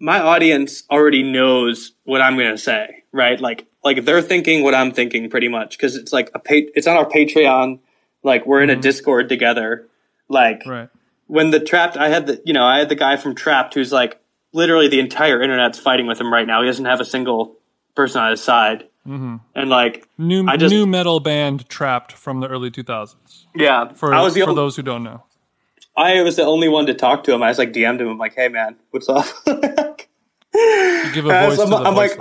my audience already knows what I'm going to say, right? Like they're thinking what I'm thinking pretty much. Cause it's like it's on our Patreon. Like, we're in a Discord together. Like, right. When the Trapt, I had the guy from Trapt who's like literally the entire internet's fighting with him right now. He doesn't have a single person on his side. And like new metal band Trapt from the early 2000s. Yeah. For those who don't know. I was the only one to talk to him. I just like DM'd him. I'm like, hey man, what's up? You give a voice to the voiceless.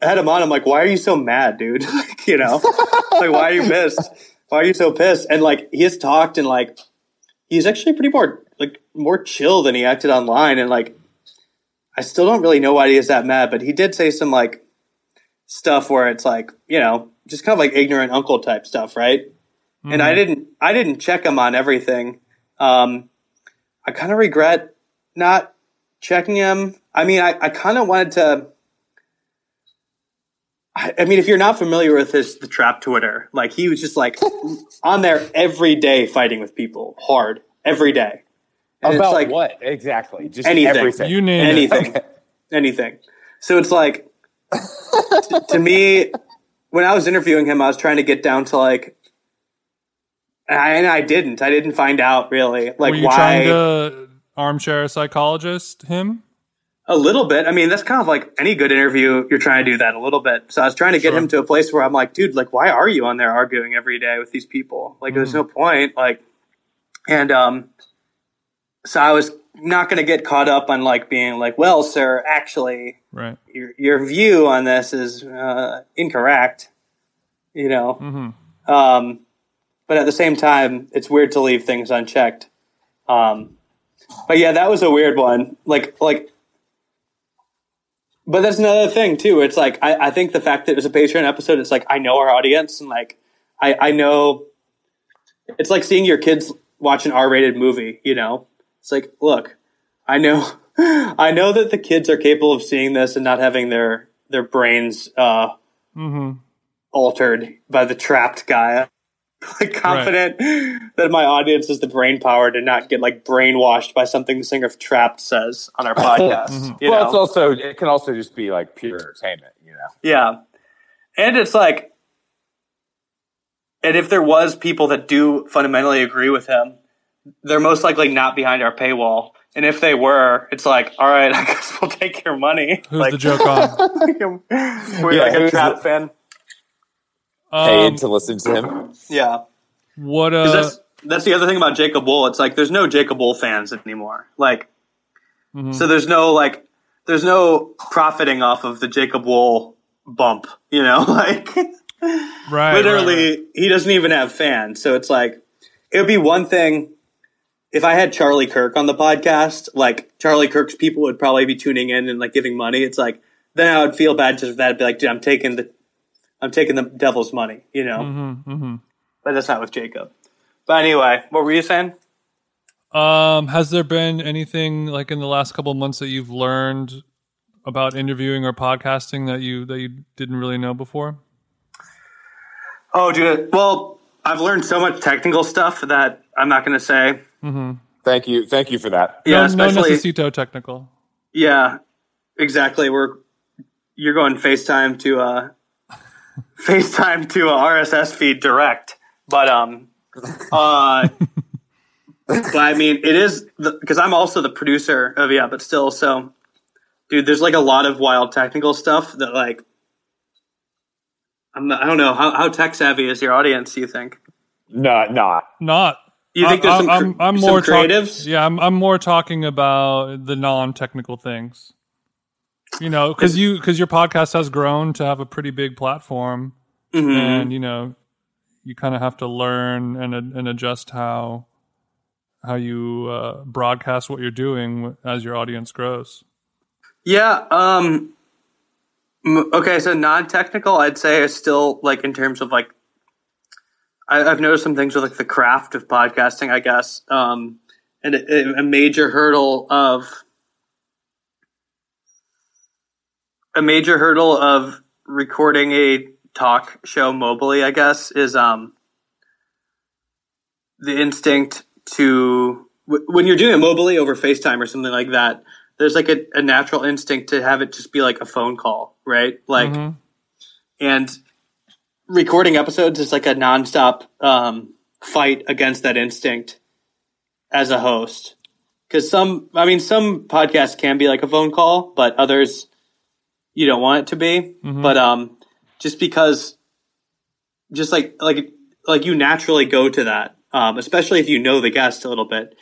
I had him on. I'm like, why are you so mad, dude? Like, you know, like, why are you pissed? Why are you so pissed? And like, he has talked and like, he's actually pretty more chill than he acted online. And like, I still don't really know why he is that mad, but he did say some like stuff where it's like, you know, just kind of like ignorant uncle type stuff. Right. Mm-hmm. And I didn't check him on everything. I kind of regret not checking him. I mean, I kind of wanted to, I mean, if you're not familiar with the Trapt Twitter, like, he was just like on there every day fighting with people hard every day. And about it's like, what exactly? Just anything. Everything. You name anything. It. Okay. Anything. So it's like, to me, when I was interviewing him, I was trying to get down to like, and I didn't find out really. Like, were you trying to armchair psychologist him? A little bit. I mean, that's kind of like any good interview. You're trying to do that a little bit. So I was trying to get him to a place where I'm like, dude, like, why are you on there arguing every day with these people? Like, there's no point. Like, and so I was not going to get caught up on like being like, well, sir, actually, right, your view on this is incorrect. You know. But at the same time, it's weird to leave things unchecked. But yeah, that was a weird one. But that's another thing, too. It's like, I think the fact that it was a Patreon episode, it's like, I know our audience. And, like, I know – it's like seeing your kids watch an R-rated movie, you know? It's like, look, I know that the kids are capable of seeing this and not having their brains altered by the Trapt guy. I'm confident that my audience has the brain power to not get like brainwashed by something the singer of Trapt says on our podcast. You know? It's also, it can also just be like pure entertainment, you know? Yeah. And it's like, and if there was people that do fundamentally agree with him, they're most likely not behind our paywall. And if they were, it's like, all right, I guess we'll take your money. Who's like, the joke on? Were you like a Trapt fan? Paid to listen to him. Yeah. What? That's the other thing about Jacob Wohl. It's like there's no Jacob Wohl fans anymore. Like, so there's no profiting off of the Jacob Wohl bump. You know, like literally, he doesn't even have fans. So it's like it would be one thing if I had Charlie Kirk on the podcast. Like Charlie Kirk's people would probably be tuning in and like giving money. It's like then I would feel bad just for that. I'd be like, dude, I'm taking the devil's money, you know? But that's not with Jacob. But anyway, what were you saying? Has there been anything like in the last couple of months that you've learned about interviewing or podcasting that you didn't really know before? Oh, dude. Well, I've learned so much technical stuff that I'm not going to say. Thank you for that. Yeah, no necessito technical. Yeah, exactly. You're going FaceTime to... FaceTime to a RSS feed direct, but but I mean it is because I'm also the producer of Yeah, But Still. So, dude, there's like a lot of wild technical stuff that like I don't know how tech savvy is your audience. Do you think? Not. You think there's some creatives? I'm more talking about the non-technical things. You know, because your podcast has grown to have a pretty big platform, and you know, you kind of have to learn and adjust how you broadcast what you're doing as your audience grows. Yeah. Okay. So non-technical, I'd say, is still like in terms of like, I've noticed some things with like the craft of podcasting, I guess. And a major hurdle of recording a talk show mobily, I guess, is the instinct to when you're doing it mobily over FaceTime or something like that, there's like a natural instinct to have it just be like a phone call, right? Like, mm-hmm. And recording episodes is like a nonstop fight against that instinct as a host. Because some podcasts can be like a phone call, but others you don't want it to be. Mm-hmm. But just because, just like you naturally go to that. Especially if you know the guest a little bit,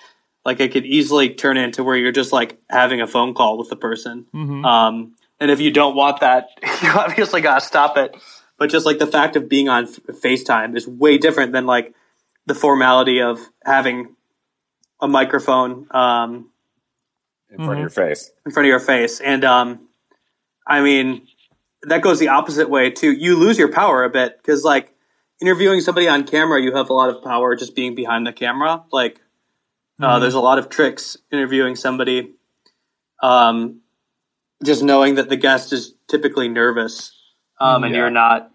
like it could easily turn into where you're just like having a phone call with the person. Mm-hmm. And if you don't want that, you obviously got to stop it. But just like the fact of being on FaceTime is way different than like the formality of having a microphone in front of your face. And I mean, that goes the opposite way too. You lose your power a bit because like, interviewing somebody on camera, you have a lot of power just being behind the camera. Like, there's a lot of tricks interviewing somebody. Just knowing that the guest is typically nervous, and you're not.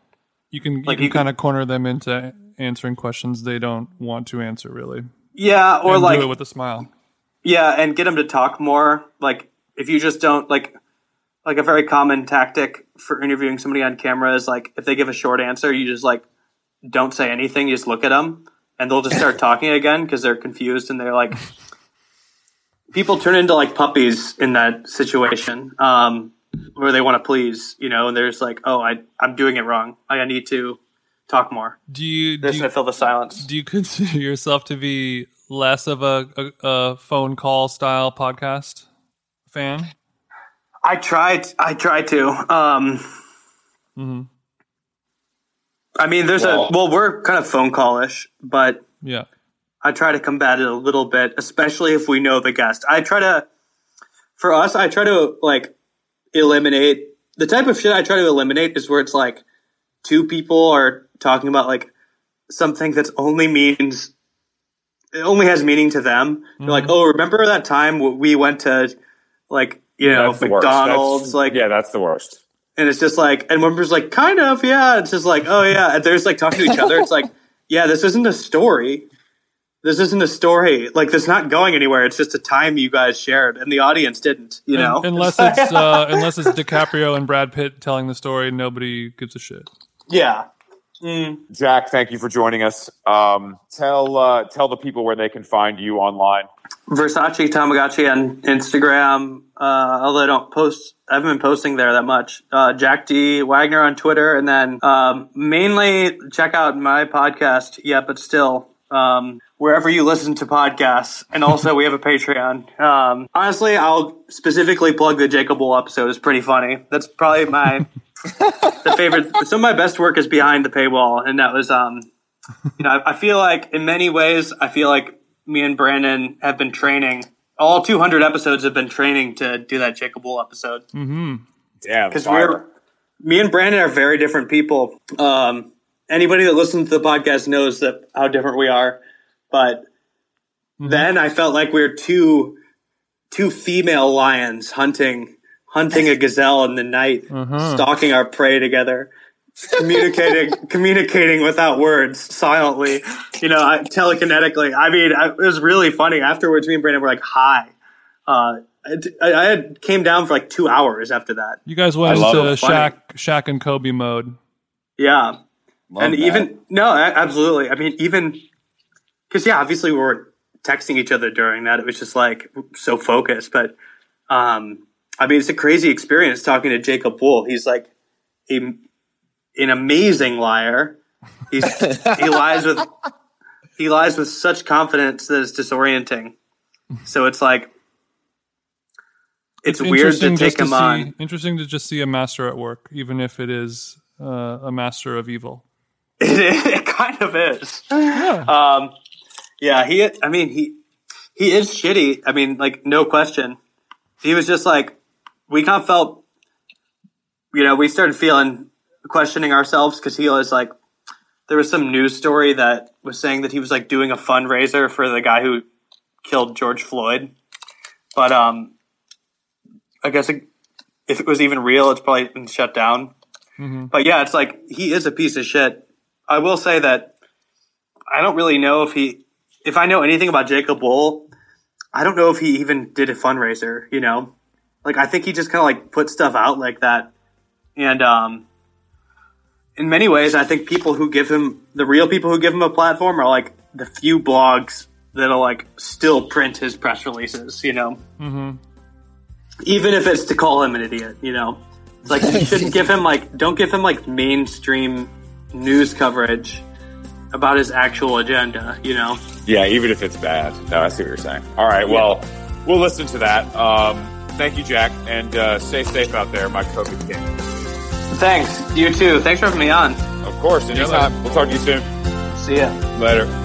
You can kind of corner them into answering questions they don't want to answer, really. Yeah, or and like do it with a smile. Yeah, and get them to talk more. Like, if you just don't like a very common tactic for interviewing somebody on camera is like if they give a short answer, you just like. Don't say anything. You just look at them and they'll just start talking again because they're confused and they're like, people turn into like puppies in that situation where they want to please, you know, and they're just like, oh, I'm doing it wrong. I need to talk more. Do you fill the silence. Do you consider yourself to be less of a phone call style podcast fan? I try to, mm-hmm. I mean, we're kind of phone call-ish, but yeah, I try to combat it a little bit, especially if we know the guest. For us, I try to like eliminate the type of shit I try to eliminate is where it's like two people are talking about like something that's only has meaning to them. Mm-hmm. They're like, oh, remember that time we went to like, you know, McDonald's? That's the worst. And it's just like, and Wimber's like, kind of, yeah. It's just like, oh, yeah. And they're just like talking to each other. It's like, yeah, this isn't a story. Like, this is not going anywhere. It's just a time you guys shared, and the audience didn't, you know? Unless it's DiCaprio and Brad Pitt telling the story, nobody gives a shit. Yeah. Mm. Jack, thank you for joining us. Tell the people where they can find you online. Versace Tamagotchi on Instagram, although I haven't been posting there that much. Jack D. Wagner on Twitter, and then mainly check out my podcast, Yeah, But Still, wherever you listen to podcasts. And also we have a Patreon. Honestly, I'll specifically plug the Jacob Wohl episode. It's pretty funny. That's probably my favorite. Some of my best work is behind the paywall, and that was I feel like in many ways me and Brandon have been training. All 200 episodes have been training to do that Jacob Wohl episode. Mm-hmm. Yeah, because me and Brandon are very different people. Anybody that listens to the podcast knows that how different we are. But then I felt like we were two female lions hunting a gazelle in the night, stalking our prey together. communicating without words, silently, telekinetically. I mean, it was really funny. Afterwards, me and Brandon were like high. I came down for like 2 hours after that. You guys went into Shaq and Kobe mode. Yeah, absolutely. I mean, even because obviously we weren't texting each other during that. It was just like so focused. But I mean, it's a crazy experience talking to Jacob Wohl. He's like an amazing liar. He lies with such confidence that it's disorienting. So it's like it's weird to take him on. Interesting to just see a master at work, even if it is a master of evil. It kind of is. Yeah. Yeah, he is shitty. I mean, like, no question. He was just like, we kind of felt, you know, we started feeling, questioning ourselves because he was like, there was some news story that was saying that he was like doing a fundraiser for the guy who killed George Floyd. But I guess if it was even real, it's probably been shut down. Mm-hmm. But yeah, it's like, he is a piece of shit. I will say that I don't really know if I know anything about Jacob Wohl, I don't know if he even did a fundraiser, you know? Like, I think he just kind of like put stuff out like that. And in many ways, I think people who give him, the real people who give him a platform are like the few blogs that'll like still print his press releases, you know? Mm-hmm. Even if it's to call him an idiot, you know? It's like, you shouldn't give him like, don't give him like mainstream news coverage about his actual agenda, you know? Yeah, even if it's bad. No, I see what you're saying. All right, well, we'll listen to that. Thank you, Jack, and stay safe out there, my COVID king. Thanks. You too. Thanks for having me on. Of course. Anytime. We'll talk to you soon. See ya. Later.